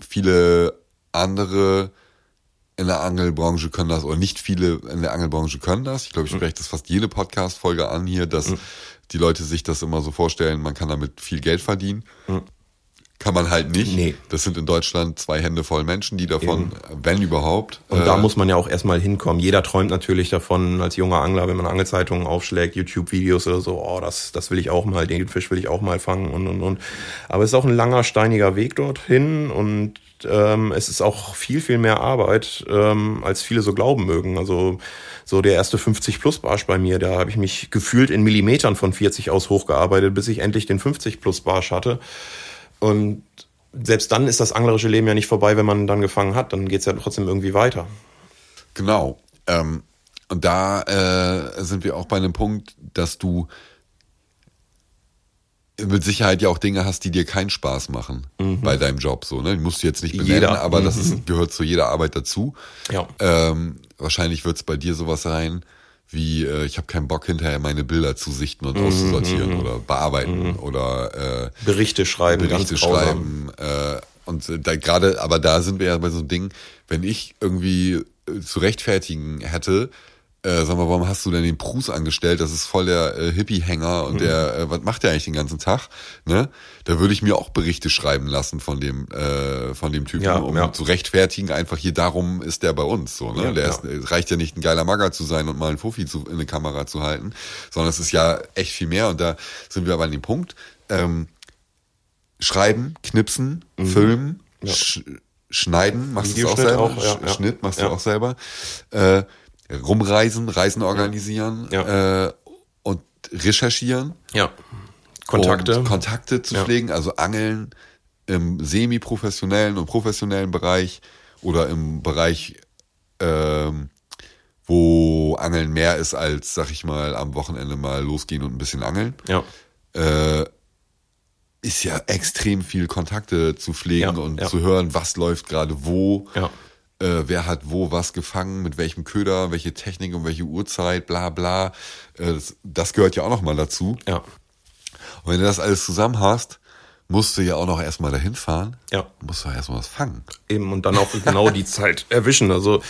Viele andere in der Angelbranche können das, oder nicht viele in der Angelbranche können das. Ich glaube, ich spreche das fast jede Podcast-Folge an hier, dass die Leute sich das immer so vorstellen, man kann damit viel Geld verdienen. Mhm. Kann man halt nicht. Nee. Das sind in Deutschland 2 Hände voll Menschen, die davon, wenn überhaupt. Und da muss man ja auch erstmal hinkommen. Jeder träumt natürlich davon, als junger Angler, wenn man Angelzeitungen aufschlägt, YouTube-Videos oder so, oh, das will ich auch mal, den Fisch will ich auch mal fangen und. Aber es ist auch ein langer, steiniger Weg dorthin und es ist auch viel mehr Arbeit, als viele so glauben mögen. Also so der erste 50-Plus-Barsch bei mir, da habe ich mich gefühlt in Millimetern von 40 aus hochgearbeitet, bis ich endlich den 50-Plus-Barsch hatte. Und selbst dann ist das anglerische Leben ja nicht vorbei, wenn man dann gefangen hat. Dann geht es ja trotzdem irgendwie weiter. Genau. Und da sind wir auch bei einem Punkt, dass du mit Sicherheit ja auch Dinge hast, die dir keinen Spaß machen bei deinem Job. So, ne? Die musst du jetzt nicht benennen, aber das gehört zu jeder Arbeit dazu. Ja. Wahrscheinlich wird es bei dir sowas sein wie, ich habe keinen Bock hinterher meine Bilder zu sichten und auszusortieren oder bearbeiten oder Berichte schreiben. Und da gerade, aber da sind wir ja bei so einem Ding, wenn ich irgendwie zu rechtfertigen hätte, sag mal, warum hast du denn den Prus angestellt? Das ist voll der Hippie-Hänger und der, was macht der eigentlich den ganzen Tag? Ne? Da würde ich mir auch Berichte schreiben lassen von dem Typen, um zu rechtfertigen, einfach hier, darum ist der bei uns. So, ne? Ja, es reicht ja nicht, ein geiler Magger zu sein und mal einen Fofi in eine Kamera zu halten, sondern es ist ja echt viel mehr und da sind wir aber an dem Punkt. Schreiben, knipsen, filmen, schneiden, machst du auch selber? Schnitt machst du auch selber. Rumreisen, Reisen organisieren und recherchieren. Ja. Kontakte zu pflegen, also Angeln im semi-professionellen und professionellen Bereich oder im Bereich, wo Angeln mehr ist als, sag ich mal, am Wochenende mal losgehen und ein bisschen angeln. Ja. Ist ja extrem viel Kontakte zu pflegen und zu hören, was läuft gerade wo. Ja. Wer hat wo was gefangen, mit welchem Köder, welche Technik und welche Uhrzeit, bla bla. Das gehört ja auch nochmal dazu. Ja. Und wenn du das alles zusammen hast, musst du ja auch noch erstmal dahin fahren. Ja. Musst du ja erstmal was fangen. Eben, und dann auch genau die Zeit erwischen. Also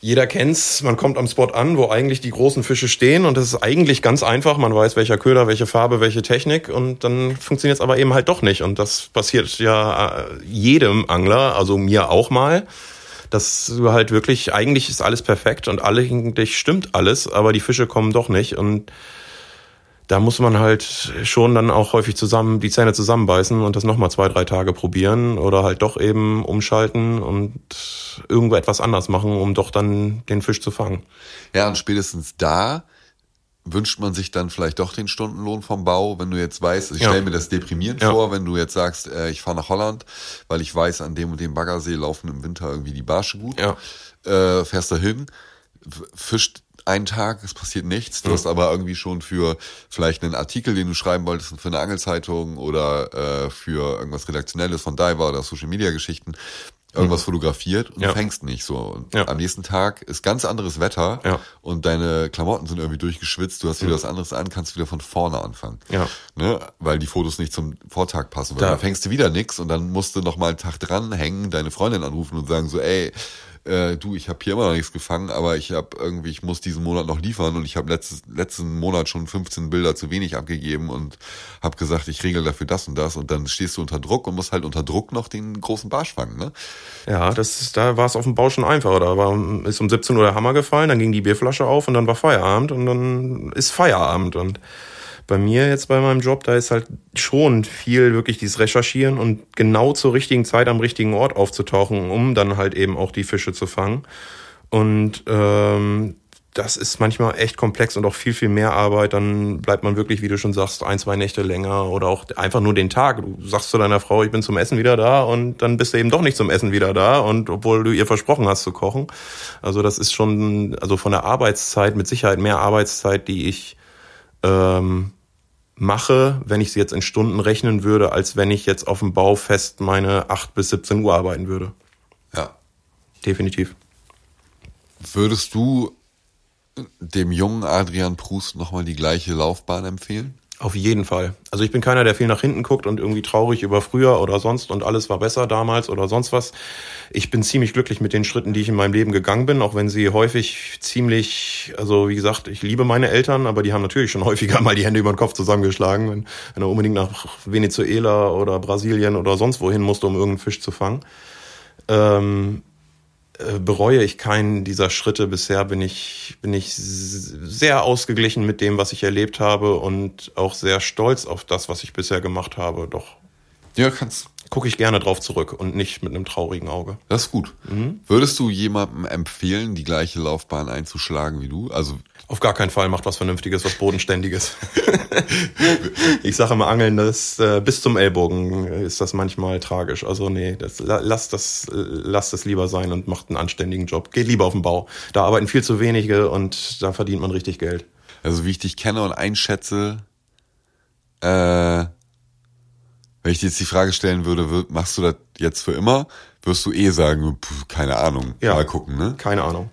jeder kennt's, man kommt am Spot an, wo eigentlich die großen Fische stehen und das ist eigentlich ganz einfach. Man weiß, welcher Köder, welche Farbe, welche Technik und dann funktioniert es aber eben halt doch nicht. Und das passiert ja jedem Angler, also mir auch mal. Dass du halt wirklich, eigentlich ist alles perfekt und eigentlich stimmt alles, aber die Fische kommen doch nicht. Und da muss man halt schon dann auch häufig die Zähne zusammenbeißen und das nochmal 2-3 Tage probieren oder halt doch eben umschalten und irgendwo etwas anders machen, um doch dann den Fisch zu fangen. Ja, und spätestens da wünscht man sich dann vielleicht doch den Stundenlohn vom Bau, wenn du jetzt weißt, ich stelle mir das deprimierend vor, wenn du jetzt sagst, ich fahre nach Holland, weil ich weiß, an dem und dem Baggersee laufen im Winter irgendwie die Barsche gut, fährst da hin, fischt einen Tag, es passiert nichts, du hast aber irgendwie schon für vielleicht einen Artikel, den du schreiben wolltest, für eine Angelzeitung oder für irgendwas Redaktionelles von Daiwa oder Social-Media-Geschichten, irgendwas fotografiert und du fängst nicht so. Und am nächsten Tag ist ganz anderes Wetter und deine Klamotten sind irgendwie durchgeschwitzt, du hast wieder was anderes an, kannst wieder von vorne anfangen. Ja. Ne? Weil die Fotos nicht zum Vortag passen. Weil dann fängst du wieder nix und dann musst du nochmal einen Tag dranhängen, deine Freundin anrufen und sagen so, ey, du, ich habe hier immer noch nichts gefangen, aber ich muss diesen Monat noch liefern und ich habe letzten Monat schon 15 Bilder zu wenig abgegeben und habe gesagt, ich regel dafür das und das und dann stehst du unter Druck und musst halt unter Druck noch den großen Barsch fangen, ne? Ja, da war es auf dem Bau schon einfacher. Da ist um 17 Uhr der Hammer gefallen, dann ging die Bierflasche auf und dann war Feierabend und dann ist Feierabend und bei mir jetzt bei meinem Job, da ist halt schon viel wirklich dieses Recherchieren und genau zur richtigen Zeit am richtigen Ort aufzutauchen, um dann halt eben auch die Fische zu fangen. Und das ist manchmal echt komplex und auch viel, viel mehr Arbeit. Dann bleibt man wirklich, wie du schon sagst, 1, 2 Nächte länger oder auch einfach nur den Tag. Du sagst zu deiner Frau, ich bin zum Essen wieder da, und dann bist du eben doch nicht zum Essen wieder da, und obwohl du ihr versprochen hast zu kochen. Also das ist schon, also von der Arbeitszeit mit Sicherheit mehr Arbeitszeit, die ich mache, wenn ich sie jetzt in Stunden rechnen würde, als wenn ich jetzt auf dem Bau fest meine 8 bis 17 Uhr arbeiten würde. Ja. Definitiv. Würdest du dem jungen Adrian Prus nochmal die gleiche Laufbahn empfehlen? Auf jeden Fall. Also ich bin keiner, der viel nach hinten guckt und irgendwie traurig über früher oder sonst und alles war besser damals oder sonst was. Ich bin ziemlich glücklich mit den Schritten, die ich in meinem Leben gegangen bin, auch wenn sie häufig ziemlich, also wie gesagt, ich liebe meine Eltern, aber die haben natürlich schon häufiger mal die Hände über den Kopf zusammengeschlagen, wenn er unbedingt nach Venezuela oder Brasilien oder sonst wohin musste, um irgendeinen Fisch zu fangen. Bereue ich keinen dieser Schritte. Bisher bin ich sehr ausgeglichen mit dem, was ich erlebt habe, und auch sehr stolz auf das, was ich bisher gemacht habe. Doch. Ja, kannst. Gucke ich gerne drauf zurück und nicht mit einem traurigen Auge. Das ist gut. Mhm. Würdest du jemandem empfehlen, die gleiche Laufbahn einzuschlagen wie du? Also auf gar keinen Fall. Macht was Vernünftiges, was Bodenständiges. Ich sage immer, Angeln, das bis zum Ellbogen ist das manchmal tragisch. Also nee, lass das lieber sein und macht einen anständigen Job. Geht lieber auf den Bau. Da arbeiten viel zu wenige und da verdient man richtig Geld. Also wie ich dich kenne und einschätze, wenn ich dir jetzt die Frage stellen würde, machst du das jetzt für immer, wirst du eh sagen, keine Ahnung, ja, mal gucken, ne? Keine Ahnung.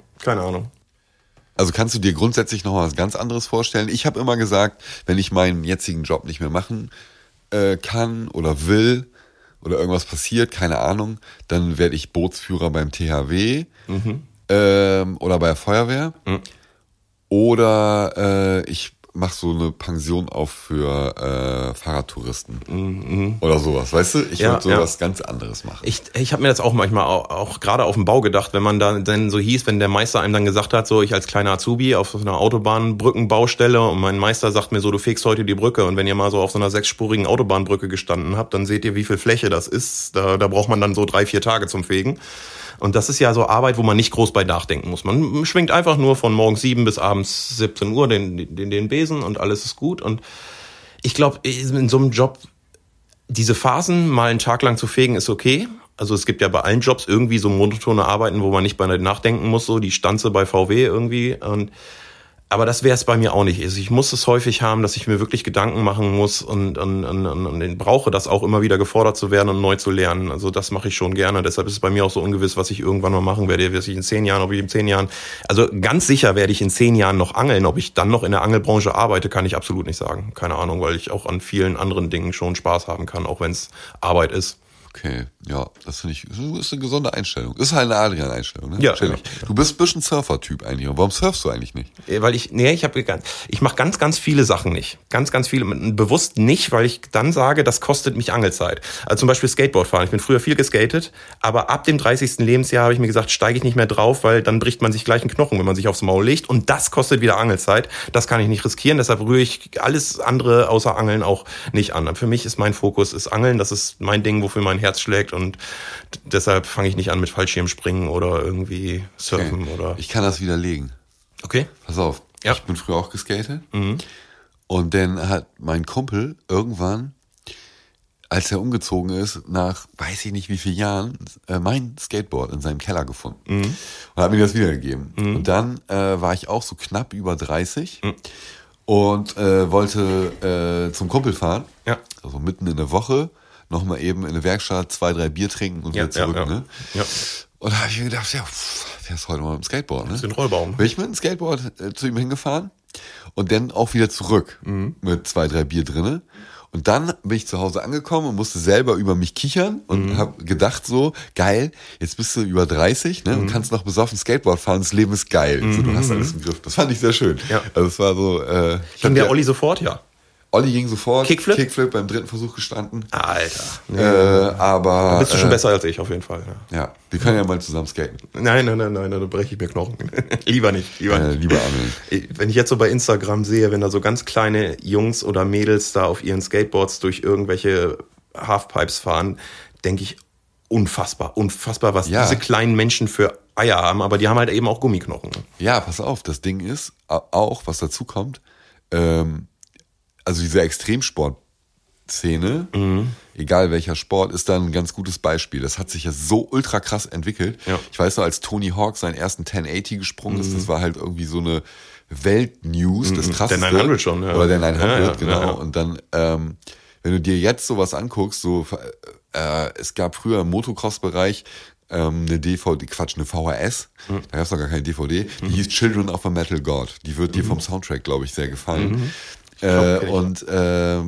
Also kannst du dir grundsätzlich noch mal was ganz anderes vorstellen? Ich habe immer gesagt, wenn ich meinen jetzigen Job nicht mehr machen kann oder will oder irgendwas passiert, keine Ahnung, dann werde ich Bootsführer beim THW oder bei der Feuerwehr oder ich mach so eine Pension auf für Fahrradtouristen oder sowas, weißt du? Ich würde sowas ganz anderes machen. Ich habe mir das auch manchmal auch gerade auf dem Bau gedacht, wenn man dann so hieß, wenn der Meister einem dann gesagt hat, so ich als kleiner Azubi auf so einer Autobahnbrückenbaustelle, und mein Meister sagt mir so, du fegst heute die Brücke, und wenn ihr mal so auf so einer 6-spurigen Autobahnbrücke gestanden habt, dann seht ihr, wie viel Fläche das ist. Da braucht man dann so 3-4 Tage zum Fegen. Und das ist ja so Arbeit, wo man nicht groß bei nachdenken muss. Man schwingt einfach nur von morgens 7 bis abends 17 Uhr den Besen und alles ist gut. Und ich glaube, in so einem Job, diese Phasen mal einen Tag lang zu fegen, ist okay. Also es gibt ja bei allen Jobs irgendwie so monotone Arbeiten, wo man nicht bei nachdenken muss, so die Stanze bei VW irgendwie. Aber das wäre es bei mir auch nicht. Also ich muss es häufig haben, dass ich mir wirklich Gedanken machen muss und brauche das auch immer wieder, gefordert zu werden und neu zu lernen. Also das mache ich schon gerne. Deshalb ist es bei mir auch so ungewiss, was ich irgendwann mal machen werde. Also ganz sicher werde ich in 10 Jahren noch angeln. Ob ich dann noch in der Angelbranche arbeite, kann ich absolut nicht sagen. Keine Ahnung, weil ich auch an vielen anderen Dingen schon Spaß haben kann, auch wenn es Arbeit ist. Okay, ja, das finde ich, ist eine gesunde Einstellung. Ist halt eine Adrian-Einstellung, ne? Ja. Du bist ein bisschen Surfer-Typ eigentlich. Und warum surfst du eigentlich nicht? Weil ich mache ganz, ganz viele Sachen nicht. Ganz, ganz viele, bewusst nicht, weil ich dann sage, das kostet mich Angelzeit. Also zum Beispiel Skateboard fahren. Ich bin früher viel geskatet, aber ab dem 30. Lebensjahr habe ich mir gesagt, steige ich nicht mehr drauf, weil dann bricht man sich gleich einen Knochen, wenn man sich aufs Maul legt. Und das kostet wieder Angelzeit. Das kann ich nicht riskieren. Deshalb rühre ich alles andere außer Angeln auch nicht an. Für mich ist mein Fokus ist Angeln. Das ist mein Ding, wofür mein Herz schlägt, und deshalb fange ich nicht an mit Fallschirmspringen oder irgendwie surfen, okay. Oder. Ich kann das widerlegen. Okay. Pass auf. Ja. Ich bin früher auch geskatet. Mhm. Und dann hat mein Kumpel irgendwann, als er umgezogen ist, nach weiß ich nicht wie vielen Jahren, mein Skateboard in seinem Keller gefunden. Mhm. Und hat mir das wiedergegeben. Mhm. Und dann war ich auch so knapp über 30 und wollte zum Kumpel fahren. Ja. Also mitten in der Woche. Nochmal eben in der Werkstatt 2-3 Bier trinken und wieder zurück. Ja. Ne? Ja. Und da habe ich mir gedacht, ja, wer ist heute mal mit dem Skateboard? Ne? Das ist ein Rollbaum. Bin ich mit dem Skateboard zu ihm hingefahren und dann auch wieder zurück mit 2-3 Bier drinne. Und dann bin ich zu Hause angekommen und musste selber über mich kichern und habe gedacht so, geil, jetzt bist du über 30, ne, und kannst noch besoffen Skateboard fahren, das Leben ist geil. So, du hast alles im Griff. Das fand ich sehr schön. Ja. Also es war so... Ging der Olli sofort, ja. Olli ging sofort, Kickflip beim 3. Versuch gestanden. Alter. Ja. Aber... Dann bist du schon besser als ich, auf jeden Fall. Ja, wir können ja mal zusammen skaten. Nein, da breche ich mir Knochen. Lieber nicht. Lieber angeln. Wenn ich jetzt so bei Instagram sehe, wenn da so ganz kleine Jungs oder Mädels da auf ihren Skateboards durch irgendwelche Halfpipes fahren, denke ich, unfassbar, was diese kleinen Menschen für Eier haben, aber die haben halt eben auch Gummiknochen. Ja, pass auf, das Ding ist, auch was dazu kommt, also diese Extremsport-Szene, egal welcher Sport, ist da ein ganz gutes Beispiel. Das hat sich ja so ultra krass entwickelt. Ja. Ich weiß noch, als Tony Hawk seinen ersten 1080 gesprungen ist, das war halt irgendwie so eine Weltnews, das krasseste. Der 900 schon, ja. Oder der 900, genau. Ja. Und dann, wenn du dir jetzt sowas anguckst, so es gab früher im Motocross-Bereich eine DVD, Quatsch, eine VHS, da gab es noch gar keine DVD, die hieß Children of a Metal God. Die wird dir vom Soundtrack, glaube ich, sehr gefallen. Und da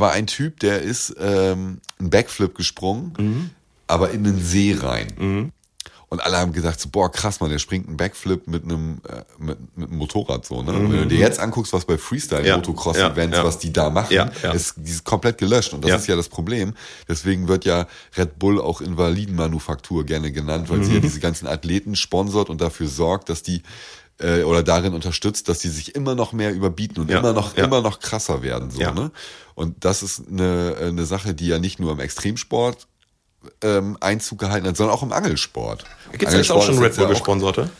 war ein Typ, der ist einen Backflip gesprungen, aber in den See rein. Und alle haben gesagt, so, boah, krass, man, der springt einen Backflip mit einem Motorrad so, ne? Und wenn du dir jetzt anguckst, was bei Freestyle-Motocross-Events, was die da machen, ist komplett gelöscht. Und das ist ja das Problem. Deswegen wird ja Red Bull auch Invalidenmanufaktur gerne genannt, weil sie ja diese ganzen Athleten sponsort und dafür sorgt, dass die oder darin unterstützt, dass die sich immer noch mehr überbieten und immer noch krasser werden. So, ne? Und das ist eine Sache, die ja nicht nur im Extremsport Einzug gehalten hat, sondern auch im Angelsport. Gibt es jetzt auch schon Red Bull gesponserte?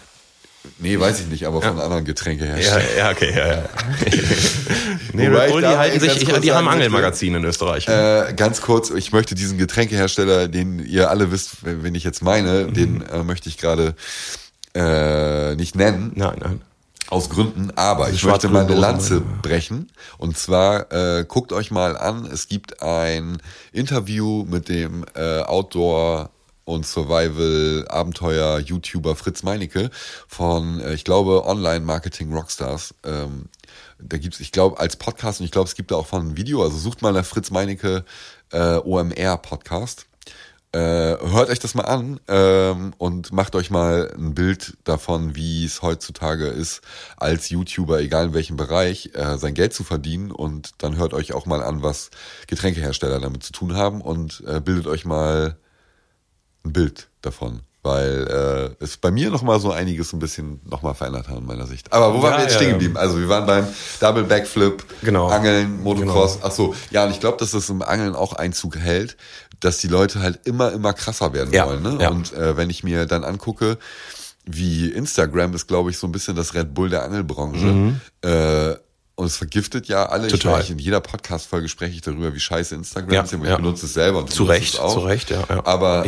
Nee, weiß ich nicht, aber von anderen Getränke her. Ja, okay. Nee, Red Bull, die haben Angelmagazine in Österreich. Ganz kurz, ich möchte diesen Getränkehersteller, den ihr alle wisst, wenn ich jetzt meine, den möchte ich gerade nicht nennen. Nein. Aus Gründen, aber ich möchte mal eine Lanze brechen. Und zwar guckt euch mal an, es gibt ein Interview mit dem Outdoor- und Survival-Abenteuer-YouTuber Fritz Meinecke von, ich glaube, Online-Marketing-Rockstars. Da gibt's, ich glaube, als Podcast, und ich glaube, es gibt da auch von ein Video, also sucht mal nach Fritz Meinecke OMR-Podcast. Hört euch das mal an und macht euch mal ein Bild davon, wie es heutzutage ist, als YouTuber, egal in welchem Bereich, sein Geld zu verdienen, und dann hört euch auch mal an, was Getränkehersteller damit zu tun haben, und bildet euch mal ein Bild davon, weil es bei mir nochmal so einiges ein bisschen nochmal verändert hat in meiner Sicht. Aber wo waren wir jetzt stehen geblieben? Also wir waren beim Double Backflip, Angeln, Motocross, achso, ja, und ich glaube, dass das im Angeln auch Einzug hält, dass die Leute halt immer krasser werden wollen. Ne? Ja. Und wenn ich mir dann angucke, wie Instagram ist, glaube ich, so ein bisschen das Red Bull der Angelbranche. Und es vergiftet ja alle. Total. In jeder Podcast-Folge spreche ich darüber, wie scheiße Instagram ist. Ich benutze es selber. Und zu Recht. Aber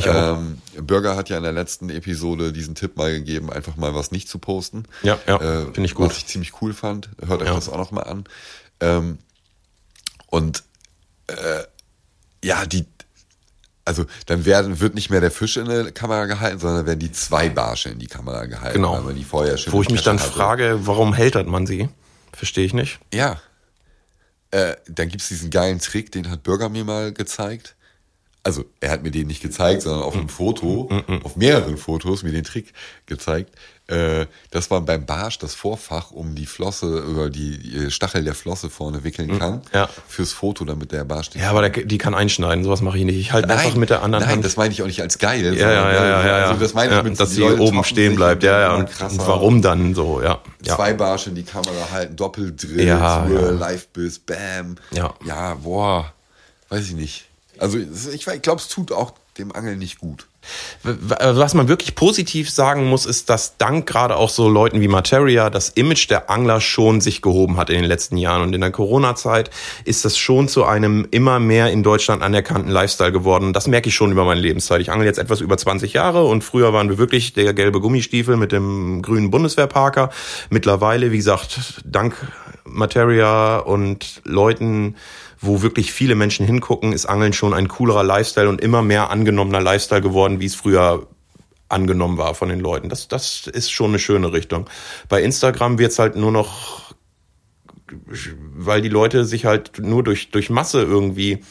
Burger hat ja in der letzten Episode diesen Tipp mal gegeben, einfach mal was nicht zu posten. Ja, finde ich gut. Was ich ziemlich cool fand. Hört euch das auch nochmal an. Also dann wird nicht mehr der Fisch in der Kamera gehalten, sondern werden die zwei Barsche in die Kamera gehalten. Genau. Weil die vorher schon Wo ich mich dann frage, warum hältert man sie? Verstehe ich nicht. Ja. Dann gibt es diesen geilen Trick, den hat Burger mir mal gezeigt. Also er hat mir den nicht gezeigt, sondern auf einem Foto, auf mehreren Fotos mir den Trick gezeigt, dass man beim Barsch das Vorfach um die Flosse, über die Stachel der Flosse vorne wickeln kann, fürs Foto, damit der Barsch... Ja, aber die kann einschneiden, sowas mache ich nicht. Ich halte einfach mit der anderen Hand. Nein, das meine ich auch nicht als geil. Ja. Also das meine ich mit, dass sie oben stehen bleibt. Und warum dann so, Zwei Barsche in die Kamera halten, Doppeldrill, Live-Biss, bam. Ja, boah, weiß ich nicht. Also ich glaube, es tut auch dem Angeln nicht gut. Was man wirklich positiv sagen muss, ist, dass dank gerade auch so Leuten wie Materia das Image der Angler schon sich gehoben hat in den letzten Jahren. Und in der Corona-Zeit ist das schon zu einem immer mehr in Deutschland anerkannten Lifestyle geworden. Das merke ich schon über meine Lebenszeit. Ich angle jetzt etwas über 20 Jahre und früher waren wir wirklich der gelbe Gummistiefel mit dem grünen Bundeswehrparker. Mittlerweile, wie gesagt, dank Materia und Leuten, wo wirklich viele Menschen hingucken, ist Angeln schon ein coolerer Lifestyle und immer mehr angenommener Lifestyle geworden, wie es früher angenommen war von den Leuten. Das ist schon eine schöne Richtung. Bei Instagram wird's halt nur noch, weil die Leute sich halt nur durch Masse irgendwie,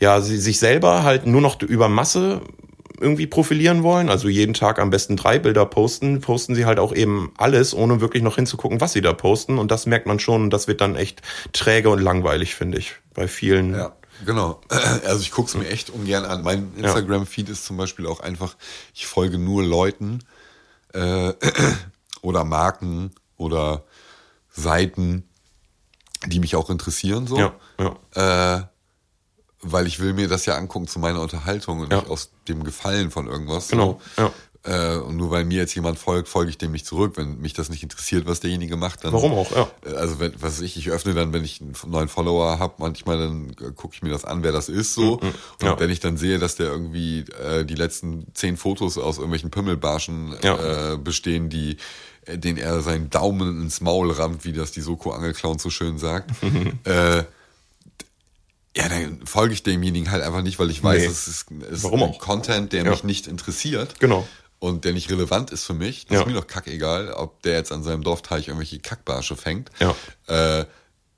sie sich selber halt nur noch über Masse irgendwie profilieren wollen, also jeden Tag am besten 3 Bilder posten sie halt auch eben alles, ohne wirklich noch hinzugucken, was sie da posten, und das merkt man schon, und das wird dann echt träge und langweilig, finde ich, bei vielen. Ja, genau. Also ich gucke es mir echt ungern an. Mein Instagram-Feed ist zum Beispiel auch einfach, ich folge nur Leuten oder Marken oder Seiten, die mich auch interessieren, so. Ja. Weil ich will mir das ja angucken zu meiner Unterhaltung und nicht aus dem Gefallen von irgendwas. Genau. So. Und nur weil mir jetzt jemand folgt, folge ich dem nicht zurück. Wenn mich das nicht interessiert, was derjenige macht, dann... Warum auch, ja. Also, wenn, was weiß ich, ich öffne dann, wenn ich einen neuen Follower habe, manchmal dann gucke ich mir das an, wer das ist, so. Mhm, ja. Und wenn ich dann sehe, dass der irgendwie die letzten 10 Fotos aus irgendwelchen Pimmelbarschen ja. Bestehen, die... den er seinen Daumen ins Maul rammt, wie das die Soko-Angelclown so schön sagt, ja, dann folge ich demjenigen halt einfach nicht, weil ich weiß, es ist ein Content, der mich nicht interessiert und der nicht relevant ist für mich. Das ist mir doch kackegal, ob der jetzt an seinem Dorfteich irgendwelche Kackbarsche fängt. Ja.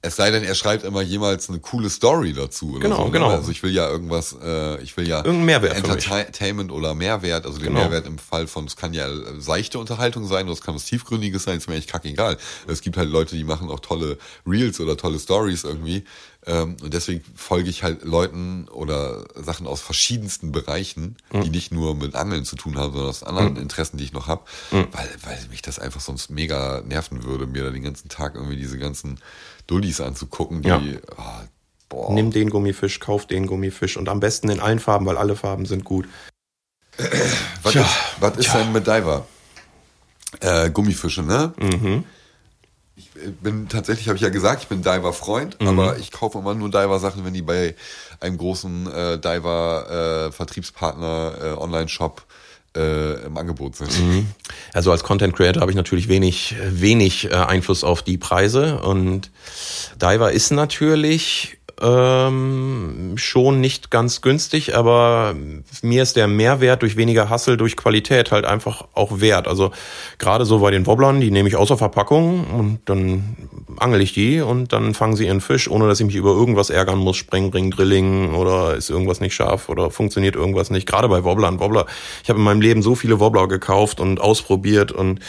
Es sei denn, er schreibt immer jemals eine coole Story dazu. Oder genau. Also ich will ja irgendwas, irgendein Mehrwert Entertainment oder Mehrwert, also den Mehrwert im Fall von, es kann ja seichte Unterhaltung sein, oder es kann was Tiefgründiges sein, ist mir eigentlich kackegal. Es gibt halt Leute, die machen auch tolle Reels oder tolle Stories irgendwie. Und deswegen folge ich halt Leuten oder Sachen aus verschiedensten Bereichen, die nicht nur mit Angeln zu tun haben, sondern aus anderen Interessen, die ich noch habe, weil mich das einfach sonst mega nerven würde, mir da den ganzen Tag irgendwie diese ganzen Dullis anzugucken, die... Ja. Oh, boah. Nimm den Gummifisch, kauf den Gummifisch und am besten in allen Farben, weil alle Farben sind gut. Was ist denn mit Daiwa? Gummifische, ne? Mhm. Ich bin tatsächlich, habe ich ja gesagt, ich bin Daiwa-Freund, aber ich kaufe immer nur Daiwa-Sachen, wenn die bei einem großen Daiwa-Vertriebspartner Online-Shop im Angebot sind. Mhm. Also als Content-Creator habe ich natürlich wenig Einfluss auf die Preise, und Daiwa ist natürlich schon nicht ganz günstig, aber mir ist der Mehrwert durch weniger Hassel, durch Qualität halt einfach auch wert. Also gerade so bei den Wobblern, die nehme ich außer Verpackung und dann angel ich die und dann fangen sie ihren Fisch, ohne dass ich mich über irgendwas ärgern muss, Springring, Drilling oder ist irgendwas nicht scharf oder funktioniert irgendwas nicht. Gerade bei Wobblern. Ich habe in meinem Leben so viele Wobbler gekauft und ausprobiert, und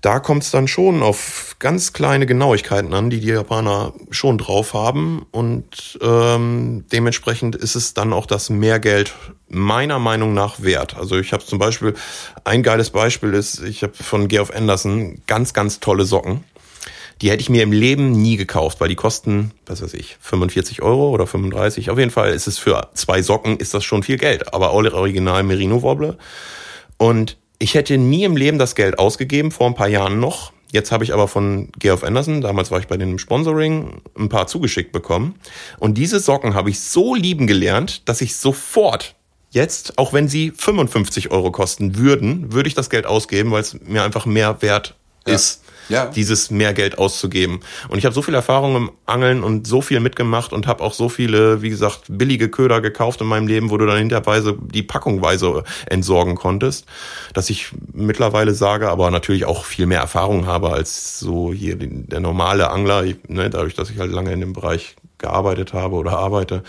da kommt es dann schon auf ganz kleine Genauigkeiten an, die die Japaner schon drauf haben, und dementsprechend ist es dann auch das Mehrgeld meiner Meinung nach wert. Also ich habe zum Beispiel, ein geiles Beispiel ist, ich habe von Geoff Anderson ganz, ganz tolle Socken. Die hätte ich mir im Leben nie gekauft, weil die kosten, was weiß ich, 45 € oder 35. Auf jeden Fall ist es für 2 Socken, ist das schon viel Geld, aber original Merino Wobbler. Und ich hätte nie im Leben das Geld ausgegeben, vor ein paar Jahren noch. Jetzt habe ich aber von Geoff Anderson, damals war ich bei dem Sponsoring, ein paar zugeschickt bekommen. Und diese Socken habe ich so lieben gelernt, dass ich sofort jetzt, auch wenn sie 55 € kosten würden, würde ich das Geld ausgeben, weil es mir einfach mehr wert ist, dieses mehr Geld auszugeben. Und ich habe so viel Erfahrung im Angeln und so viel mitgemacht und habe auch so viele, wie gesagt, billige Köder gekauft in meinem Leben, wo du dann hinterweise die packungweise entsorgen konntest, dass ich mittlerweile sage, aber natürlich auch viel mehr Erfahrung habe als so hier der normale Angler. Dadurch, dass ich halt lange in dem Bereich gearbeitet habe oder arbeite,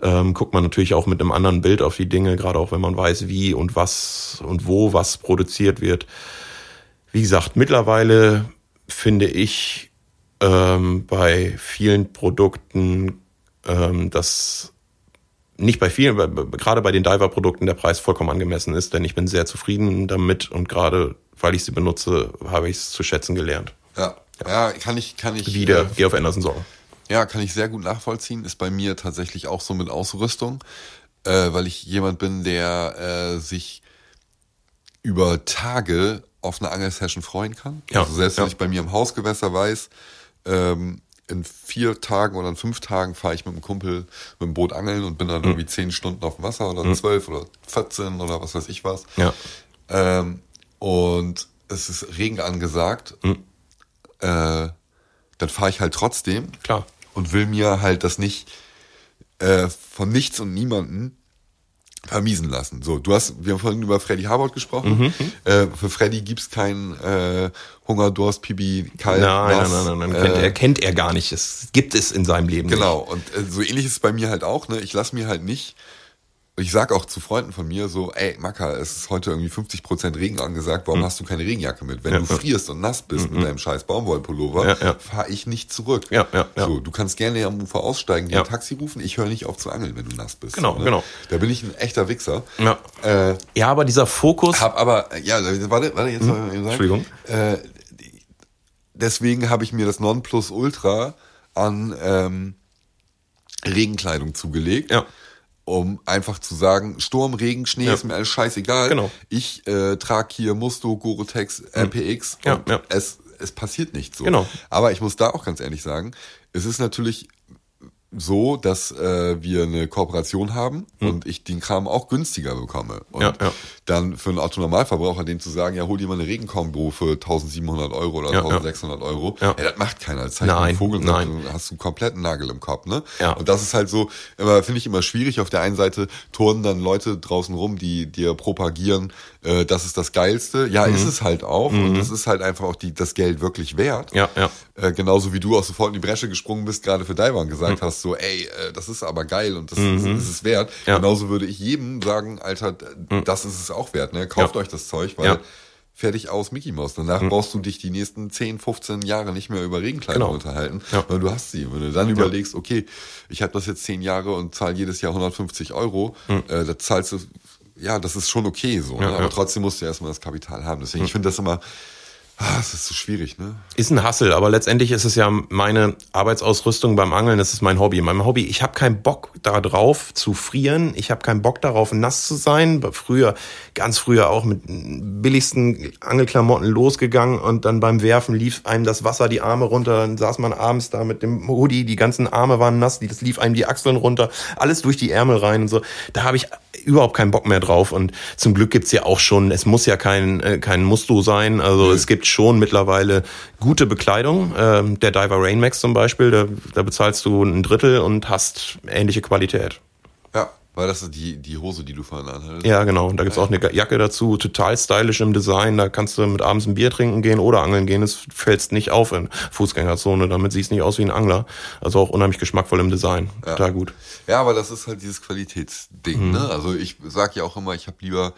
guckt man natürlich auch mit einem anderen Bild auf die Dinge, gerade auch wenn man weiß, wie und was und wo was produziert wird. Wie gesagt, mittlerweile finde ich bei vielen Produkten, gerade bei den Diver-Produkten der Preis vollkommen angemessen ist, denn ich bin sehr zufrieden damit, und gerade weil ich sie benutze, habe ich es zu schätzen gelernt. Ja, kann ich wieder Geoff Anderson sorgen. Ja, kann ich sehr gut nachvollziehen. Ist bei mir tatsächlich auch so mit Ausrüstung, weil ich jemand bin, der sich über Tage auf eine Angelsession freuen kann. Ja, also selbst wenn ich bei mir im Hausgewässer weiß, in 4 Tagen oder in 5 Tagen fahre ich mit einem Kumpel mit dem Boot angeln und bin dann irgendwie 10 Stunden auf dem Wasser oder 12 oder 14 oder was weiß ich was. Ja. Und es ist Regen angesagt. Dann fahre ich halt trotzdem. Klar. Und will mir halt das nicht von nichts und niemanden vermiesen lassen. So, wir haben vorhin über Freddy Harbord gesprochen. Für Freddy gibt's keinen Hunger, Durst, Pipi, Kalt. Nein, kennt er gar nicht. Es gibt es in seinem Leben nicht. Genau, und so ähnlich ist es bei mir halt auch. Ne? Ich lasse mir halt nicht, ich sag auch zu Freunden von mir so, ey Macker, es ist heute irgendwie 50% Regen angesagt, warum hast du keine Regenjacke mit? Wenn du frierst und nass bist mit deinem scheiß Baumwollpullover, fahre ich nicht zurück. Ja. So, du kannst gerne am Ufer aussteigen, dir ein Taxi rufen, ich höre nicht auf zu angeln, wenn du nass bist. Genau. Da bin ich ein echter Wichser. Ja, aber dieser Fokus... Warte, jetzt soll ich mal sagen. Entschuldigung. Deswegen habe ich mir das Nonplusultra an Regenkleidung zugelegt. um einfach zu sagen, Sturm, Regen, Schnee, ist mir alles scheißegal. Genau. Ich trage hier Musto, Gorotex, MPX und es passiert nichts so. Genau. Aber ich muss da auch ganz ehrlich sagen, es ist natürlich so, dass wir eine Kooperation haben und ich den Kram auch günstiger bekomme. Und dann für einen Autonormalverbraucher dem zu sagen, ja, hol dir mal eine Regenkombo für 1.700 € oder 1.600 €. Ja. Ja, das macht keiner. Das zeigt einen Vogel, dann hast du einen kompletten Nagel im Kopf. Ne? Ja. Und das ist halt so, finde ich immer schwierig. Auf der einen Seite turnen dann Leute draußen rum, die dir propagieren, das ist das Geilste. Ja, ist es halt auch. Und das ist halt einfach auch das Geld wirklich wert. Ja, ja. Genauso wie du auch sofort in die Bresche gesprungen bist, gerade für Daiwa gesagt hast, so, ey, das ist aber geil und das ist es wert. Ja. Genauso würde ich jedem sagen, Alter, das ist es auch wert, ne? Kauft euch das Zeug, weil fertig aus Mickey Mouse. Danach brauchst du dich die nächsten 10, 15 Jahre nicht mehr über Regenkleidung unterhalten, weil du hast sie. Wenn du dann überlegst, okay, ich habe das jetzt 10 Jahre und zahle jedes Jahr 150 €, da zahlst du, ja, das ist schon okay so, ne? Aber trotzdem musst du erstmal das Kapital haben. Deswegen, ich finde das immer... Es ist so schwierig, ne? Ist ein Hassel, aber letztendlich ist es ja meine Arbeitsausrüstung beim Angeln, das ist mein Hobby. Mein Hobby, ich habe keinen Bock darauf zu frieren, ich habe keinen Bock darauf nass zu sein. Früher, ganz früher auch mit billigsten Angelklamotten losgegangen und dann beim Werfen lief einem das Wasser die Arme runter, dann saß man abends da mit dem Hoodie, die ganzen Arme waren nass, das lief einem die Achseln runter, alles durch die Ärmel rein und so. Da habe ich überhaupt keinen Bock mehr drauf und zum Glück gibt's ja auch schon, es muss ja kein Musto sein, also es gibt schon mittlerweile gute Bekleidung. Der Diver Rainmax zum Beispiel, da bezahlst du 1/3 und hast ähnliche Qualität. Ja, weil das ist die Hose, die du vorhin anhattest. Ja, genau. Und da gibt es auch eine Jacke dazu, total stylisch im Design. Da kannst du mit abends ein Bier trinken gehen oder angeln gehen. Es fällst nicht auf in Fußgängerzone. Damit siehst du nicht aus wie ein Angler. Also auch unheimlich geschmackvoll im Design. Ja. Total gut. Ja, aber das ist halt dieses Qualitätsding. Ne? Also ich sag ja auch immer, ich habe lieber...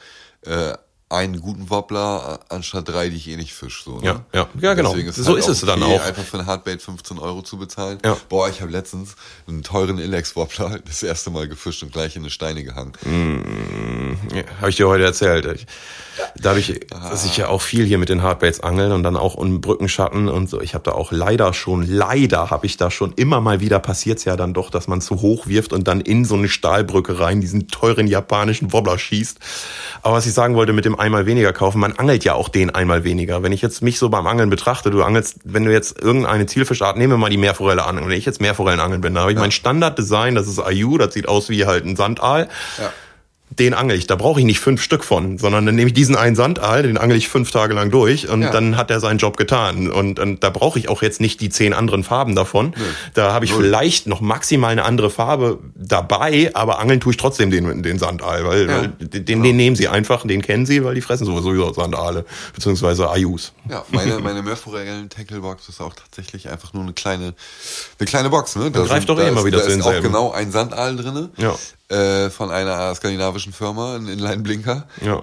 einen guten Wobbler anstatt 3, die ich eh nicht fisch. So, ne? Ja, genau. Ist so halt ist es okay, dann auch. Einfach für ein Hardbait 15 € zu bezahlen. Ja. Boah, ich habe letztens einen teuren Ilex-Wobbler das erste Mal gefischt und gleich in eine Steine gehangen. Habe ich dir heute erzählt. Dass ich ja auch viel hier mit den Hardbaits angeln und dann auch um Brückenschatten und so. Ich habe da auch leider habe ich da schon immer mal wieder passiert's ja dann doch, dass man zu hoch wirft und dann in so eine Stahlbrücke rein diesen teuren japanischen Wobbler schießt. Aber was ich sagen wollte mit dem einmal weniger kaufen, man angelt ja auch den einmal weniger. Wenn ich jetzt mich so beim Angeln betrachte, wenn du jetzt irgendeine Zielfischart, nehmen wir mal die Meerforelle an, wenn ich jetzt Meerforellen angeln bin, da habe ich mein Standarddesign, das ist Ayu, das sieht aus wie halt ein Sandaal. Ja. Den angel ich. Da brauche ich nicht 5 Stück von, sondern dann nehme ich diesen einen Sandaal, den angel ich 5 Tage lang durch und dann hat er seinen Job getan. Und da brauche ich auch jetzt nicht die 10 anderen Farben davon. Nee. Da habe ich vielleicht noch maximal eine andere Farbe dabei, aber angeln tue ich trotzdem den Sandaal, weil den nehmen sie einfach, den kennen sie, weil die fressen sowieso Sandaale, beziehungsweise Ayus. Ja, meine Meerforellen-Tacklebox ist auch tatsächlich einfach nur eine kleine Box. Ne? Da greift doch immer wieder zu denselben. Da ist auch genau ein Sandaal drin. Ja. Von einer skandinavischen Firma, ein Inline-Blinker. Ja.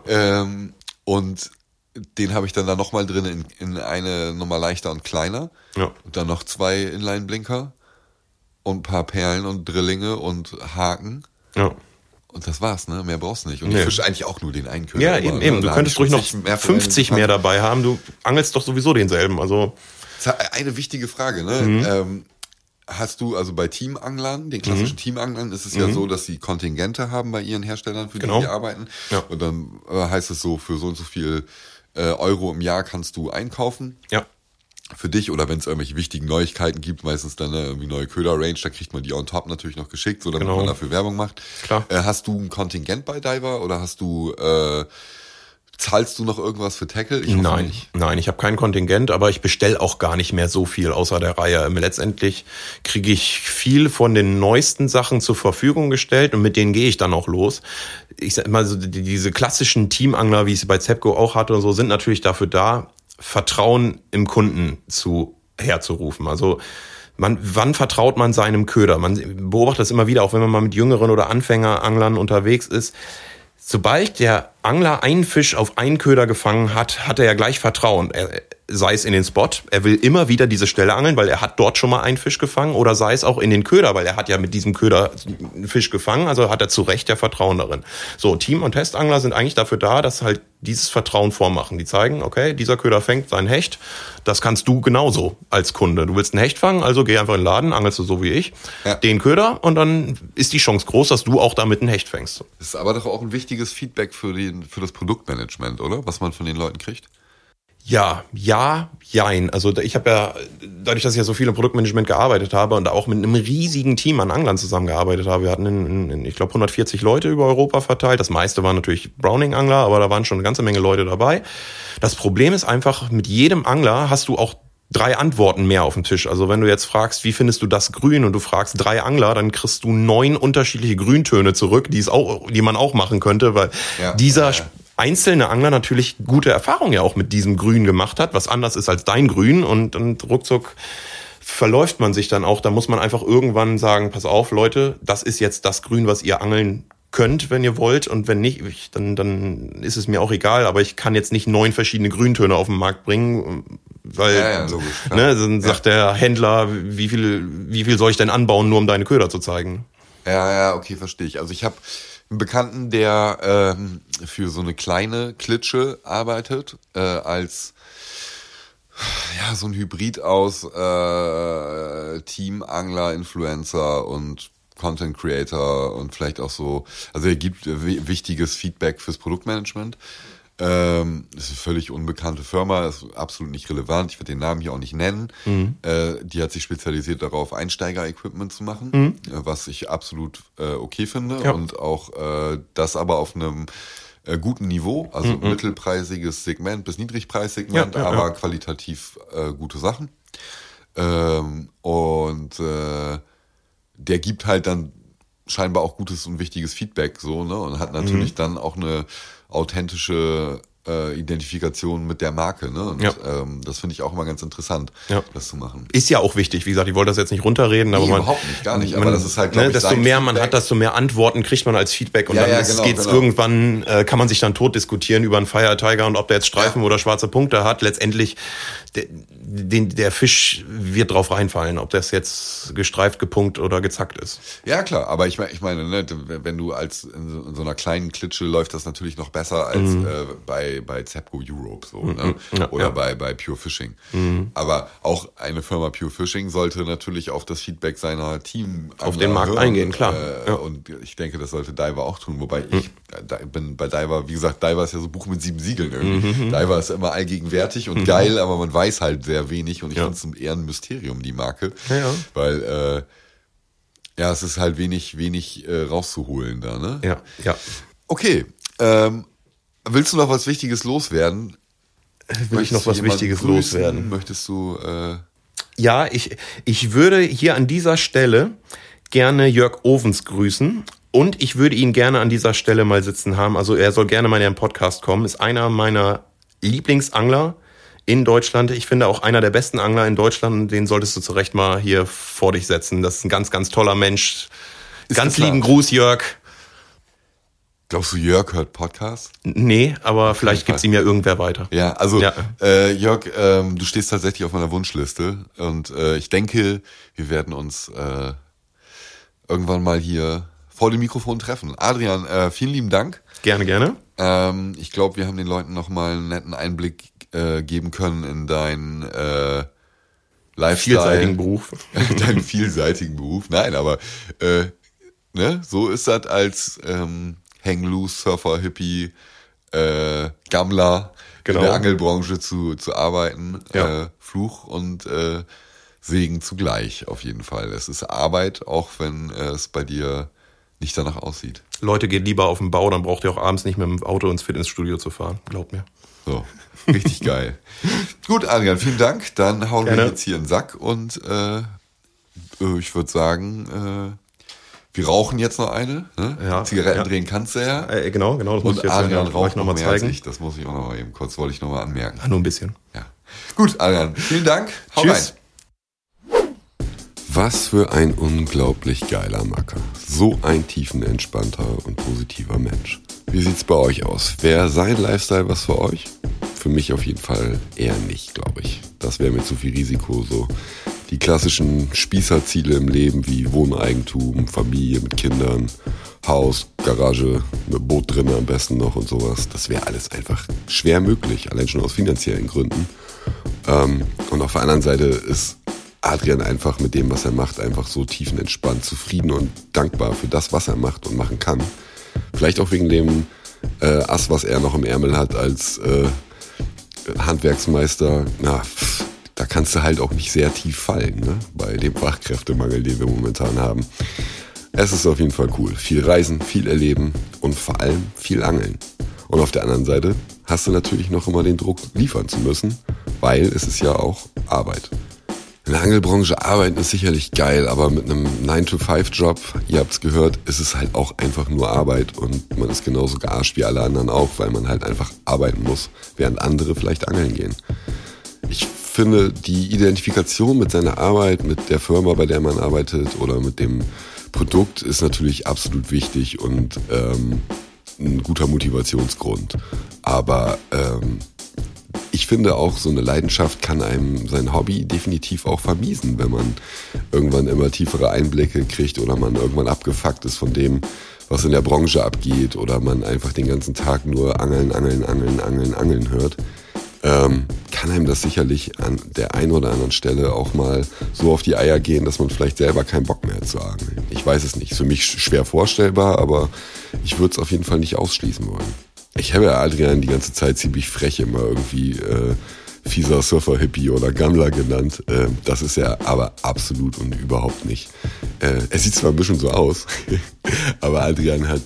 Und den habe ich dann da nochmal drin in eine Nummer leichter und kleiner. Ja. Und dann noch 2 Inline-Blinker und ein paar Perlen und Drillinge und Haken. Ja. Und das war's, ne? Mehr brauchst du nicht. Und ich fische eigentlich auch nur den einen Köder. Ja, eben. Du könntest ruhig noch 50 mehr dabei haben. Du angelst doch sowieso denselben. Also eine wichtige Frage, ne? Hast du also bei Teamanglern, den klassischen Teamanglern, ist es ja so, dass sie Kontingente haben bei ihren Herstellern, für die arbeiten. Ja. Und dann heißt es so, für so und so viel Euro im Jahr kannst du einkaufen. Ja. Für dich oder wenn es irgendwelche wichtigen Neuigkeiten gibt, meistens dann irgendwie neue Köder-Range, da kriegt man die on top natürlich noch geschickt, so damit man dafür Werbung macht. Klar. Hast du ein Kontingent bei Daiwa oder hast du... Zahlst du noch irgendwas für Tackle? Nein, ich habe kein Kontingent, aber ich bestelle auch gar nicht mehr so viel außer der Reihe. Letztendlich kriege ich viel von den neuesten Sachen zur Verfügung gestellt und mit denen gehe ich dann auch los. Ich sag mal, so diese klassischen Teamangler, wie ich sie bei Zebco auch hatte und so, sind natürlich dafür da, Vertrauen im Kunden herzurufen. Also wann vertraut man seinem Köder? Man beobachtet das immer wieder, auch wenn man mal mit jüngeren oder Anfängeranglern unterwegs ist. Sobald der Angler einen Fisch auf einen Köder gefangen hat, hat er ja gleich Vertrauen. Sei es in den Spot, er will immer wieder diese Stelle angeln, weil er hat dort schon mal einen Fisch gefangen, oder sei es auch in den Köder, weil er hat ja mit diesem Köder einen Fisch gefangen, also hat er zu Recht ja Vertrauen darin. So, Team- und Testangler sind eigentlich dafür da, dass halt dieses Vertrauen vormachen. Die zeigen, okay, dieser Köder fängt seinen Hecht, das kannst du genauso als Kunde. Du willst einen Hecht fangen, also geh einfach in den Laden, angelst du so wie ich, ja, den Köder, und dann ist die Chance groß, dass du auch damit einen Hecht fängst. Das ist aber doch auch ein wichtiges Feedback für das Produktmanagement, oder? Was man von den Leuten kriegt. Ja, jein. Also ich habe ja, dadurch, dass ich ja so viel im Produktmanagement gearbeitet habe und auch mit einem riesigen Team an Anglern zusammengearbeitet habe, wir hatten, ich glaube, 140 Leute über Europa verteilt. Das meiste waren natürlich Browning-Angler, aber da waren schon eine ganze Menge Leute dabei. Das Problem ist einfach, mit jedem Angler hast du auch 3 Antworten mehr auf dem Tisch. Also wenn du jetzt fragst, wie findest du das Grün, und du fragst 3 Angler, dann kriegst du 9 unterschiedliche Grüntöne zurück, die man auch machen könnte, weil einzelne Angler natürlich gute Erfahrungen ja auch mit diesem Grün gemacht hat, was anders ist als dein Grün, und ruckzuck verläuft man sich dann auch. Da muss man einfach irgendwann sagen, pass auf Leute, das ist jetzt das Grün, was ihr angeln könnt, wenn ihr wollt, und wenn nicht, dann ist es mir auch egal, aber ich kann jetzt nicht 9 verschiedene Grüntöne auf den Markt bringen, weil logisch, ne, dann sagt der Händler, wie viel soll ich denn anbauen, nur um deine Köder zu zeigen? Ja, okay, verstehe ich. Also ich habe einen Bekannten, der für so eine kleine Klitsche arbeitet, als ja so ein Hybrid aus Teamangler, Influencer und Content Creator und vielleicht auch so, also er gibt wichtiges Feedback fürs Produktmanagement. Das ist eine völlig unbekannte Firma, ist absolut nicht relevant, ich werde den Namen hier auch nicht nennen. Mhm. Die hat sich spezialisiert darauf, Einsteiger-Equipment zu machen, was ich absolut okay finde, und auch das aber auf einem guten Niveau, also mittelpreisiges Segment bis Niedrigpreissegment, aber qualitativ gute Sachen. Der gibt halt dann scheinbar auch gutes und wichtiges Feedback, so, ne, und hat natürlich dann auch eine authentische Identifikation mit der Marke, ne? Und das finde ich auch immer ganz interessant, das zu machen. Ist ja auch wichtig, wie gesagt, ich wollte das jetzt nicht runterreden, aber überhaupt nicht, gar nicht, aber das ist halt, glaube ich, desto mehr Feedback man hat, desto mehr Antworten kriegt man als Feedback, und dann geht's irgendwann, kann man sich dann tot diskutieren über einen Fire Tiger und ob der jetzt Streifen oder schwarze Punkte hat. Letztendlich, der Fisch wird drauf reinfallen, ob das jetzt gestreift, gepunkt oder gezackt ist. Ja, klar, aber ich meine, ne, wenn du in so einer kleinen Klitsche läuft das natürlich noch besser als bei Zebco Europe, so, ne? Bei Pure Fishing. Mhm. Aber auch eine Firma Pure Fishing sollte natürlich auf das Feedback seiner Team auf den Markt eingehen, klar. Und ich denke, das sollte Daiwa auch tun, wobei ich bin bei Daiwa, wie gesagt, Daiwa ist ja so ein Buch mit 7 Siegeln irgendwie. Mhm. Daiwa ist immer allgegenwärtig und geil, aber man weiß halt sehr wenig, und ich finde es eher ein Mysterium, die Marke, weil es ist halt wenig rauszuholen da, ne? Ja. Okay, willst du noch was Wichtiges loswerden? Möchtest du... Ja, ich würde hier an dieser Stelle gerne Jörg Ovens grüßen. Und ich würde ihn gerne an dieser Stelle mal sitzen haben. Also er soll gerne mal in den Podcast kommen. Ist einer meiner Lieblingsangler in Deutschland. Ich finde auch einer der besten Angler in Deutschland. Den solltest du zu Recht mal hier vor dich setzen. Das ist ein ganz, ganz toller Mensch. Ganz lieben Gruß, Jörg. Glaubst du, Jörg hört Podcasts? Nee, aber vielleicht gibt's ihm ja irgendwer weiter. Ja, also Jörg, du stehst tatsächlich auf meiner Wunschliste, und ich denke, wir werden uns irgendwann mal hier vor dem Mikrofon treffen. Adrian, vielen lieben Dank. Gerne. Ich glaube, wir haben den Leuten nochmal einen netten Einblick geben können in deinen Lifestyle. Vielseitigen Beruf. Deinen vielseitigen Beruf. Nein, aber so ist das als... Hang-Loose, Surfer, Hippie, Gammler, in der Angelbranche zu arbeiten. Ja. Fluch und Segen zugleich, auf jeden Fall. Es ist Arbeit, auch wenn es bei dir nicht danach aussieht. Leute, geht lieber auf den Bau, dann braucht ihr auch abends nicht mehr mit dem Auto ins Fitnessstudio zu fahren. Glaubt mir. So, richtig geil. Gut, Adrian, vielen Dank. Dann hauen wir jetzt hier in den Sack, und ich würde sagen... Wir rauchen jetzt noch eine, ne? Ja, Zigaretten drehen kannst du ja. Genau, das muss ich jetzt Adrian raucht noch mal zeigen. Das muss ich auch noch mal eben kurz, wollte ich noch mal anmerken. Nur ein bisschen. Ja. Gut, Adrian, vielen Dank. Hau Tschüss. Rein. Was für ein unglaublich geiler Macker. So ein tiefenentspannter und positiver Mensch. Wie sieht's bei euch aus? Wäre sein Lifestyle was für euch? Für mich auf jeden Fall eher nicht, glaube ich. Das wäre mir zu viel Risiko. So die klassischen Spießerziele im Leben wie Wohneigentum, Familie mit Kindern, Haus, Garage, mit Boot drin am besten noch und sowas. Das wäre alles einfach schwer möglich, allein schon aus finanziellen Gründen. Und auf der anderen Seite ist Adrian einfach mit dem, was er macht, einfach so tiefenentspannt, zufrieden und dankbar für das, was er macht und machen kann. Vielleicht auch wegen dem Ass, was er noch im Ärmel hat als Handwerksmeister. Da kannst du halt auch nicht sehr tief fallen, ne? Bei dem Fachkräftemangel, den wir momentan haben. Es ist auf jeden Fall cool. Viel reisen, viel erleben und vor allem viel angeln. Und auf der anderen Seite hast du natürlich noch immer den Druck, liefern zu müssen, weil es ist ja auch Arbeit. In der Angelbranche arbeiten ist sicherlich geil, aber mit einem 9-to-5-Job, ihr habt es gehört, ist es halt auch einfach nur Arbeit und man ist genauso gearscht wie alle anderen auch, weil man halt einfach arbeiten muss, während andere vielleicht angeln gehen. Ich finde, die Identifikation mit seiner Arbeit, mit der Firma, bei der man arbeitet oder mit dem Produkt ist natürlich absolut wichtig und ein guter Motivationsgrund. Aber ich finde auch, so eine Leidenschaft kann einem sein Hobby definitiv auch vermiesen, wenn man irgendwann immer tiefere Einblicke kriegt oder man irgendwann abgefuckt ist von dem, was in der Branche abgeht oder man einfach den ganzen Tag nur angeln hört. Kann einem das sicherlich an der einen oder anderen Stelle auch mal so auf die Eier gehen, dass man vielleicht selber keinen Bock mehr hat zu angeln. Ich weiß es nicht. Ist für mich schwer vorstellbar, aber ich würde es auf jeden Fall nicht ausschließen wollen. Ich habe ja Adrian die ganze Zeit ziemlich frech immer irgendwie fieser Surfer-Hippie oder Gammler genannt. Das ist er aber absolut und überhaupt nicht. Er sieht zwar ein bisschen so aus, aber Adrian hat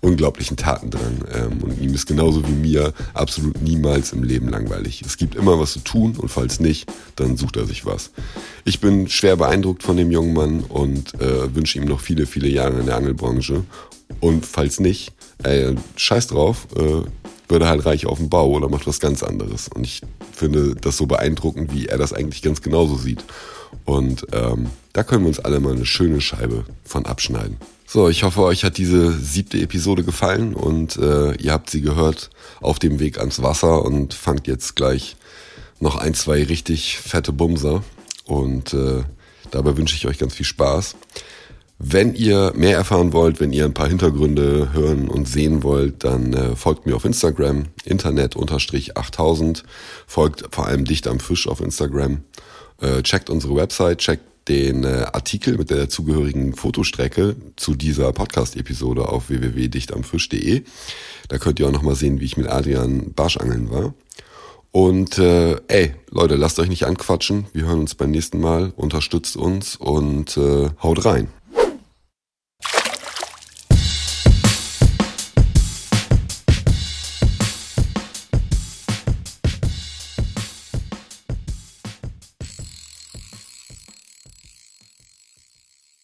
unglaublichen Tatendrang. Und ihm ist genauso wie mir absolut niemals im Leben langweilig. Es gibt immer was zu tun und falls nicht, dann sucht er sich was. Ich bin schwer beeindruckt von dem jungen Mann und wünsche ihm noch viele, viele Jahre in der Angelbranche. Und falls nicht, scheiß drauf, wird er halt reich auf dem Bau oder macht was ganz anderes. Und ich finde das so beeindruckend, wie er das eigentlich ganz genauso sieht. Und da können wir uns alle mal eine schöne Scheibe von abschneiden. So, ich hoffe, euch hat diese 7. Episode gefallen und ihr habt sie gehört auf dem Weg ans Wasser und fangt jetzt gleich noch 1, 2 richtig fette Bumser. Und dabei wünsche ich euch ganz viel Spaß. Wenn ihr mehr erfahren wollt, wenn ihr ein paar Hintergründe hören und sehen wollt, dann folgt mir auf Instagram, internet_8000, folgt vor allem Dicht am Fisch auf Instagram, checkt unsere Website, checkt den Artikel mit der dazugehörigen Fotostrecke zu dieser Podcast-Episode auf www.dichtamfisch.de. Da könnt ihr auch nochmal sehen, wie ich mit Adrian Barschangeln war. Und Leute, lasst euch nicht anquatschen, wir hören uns beim nächsten Mal, unterstützt uns und haut rein.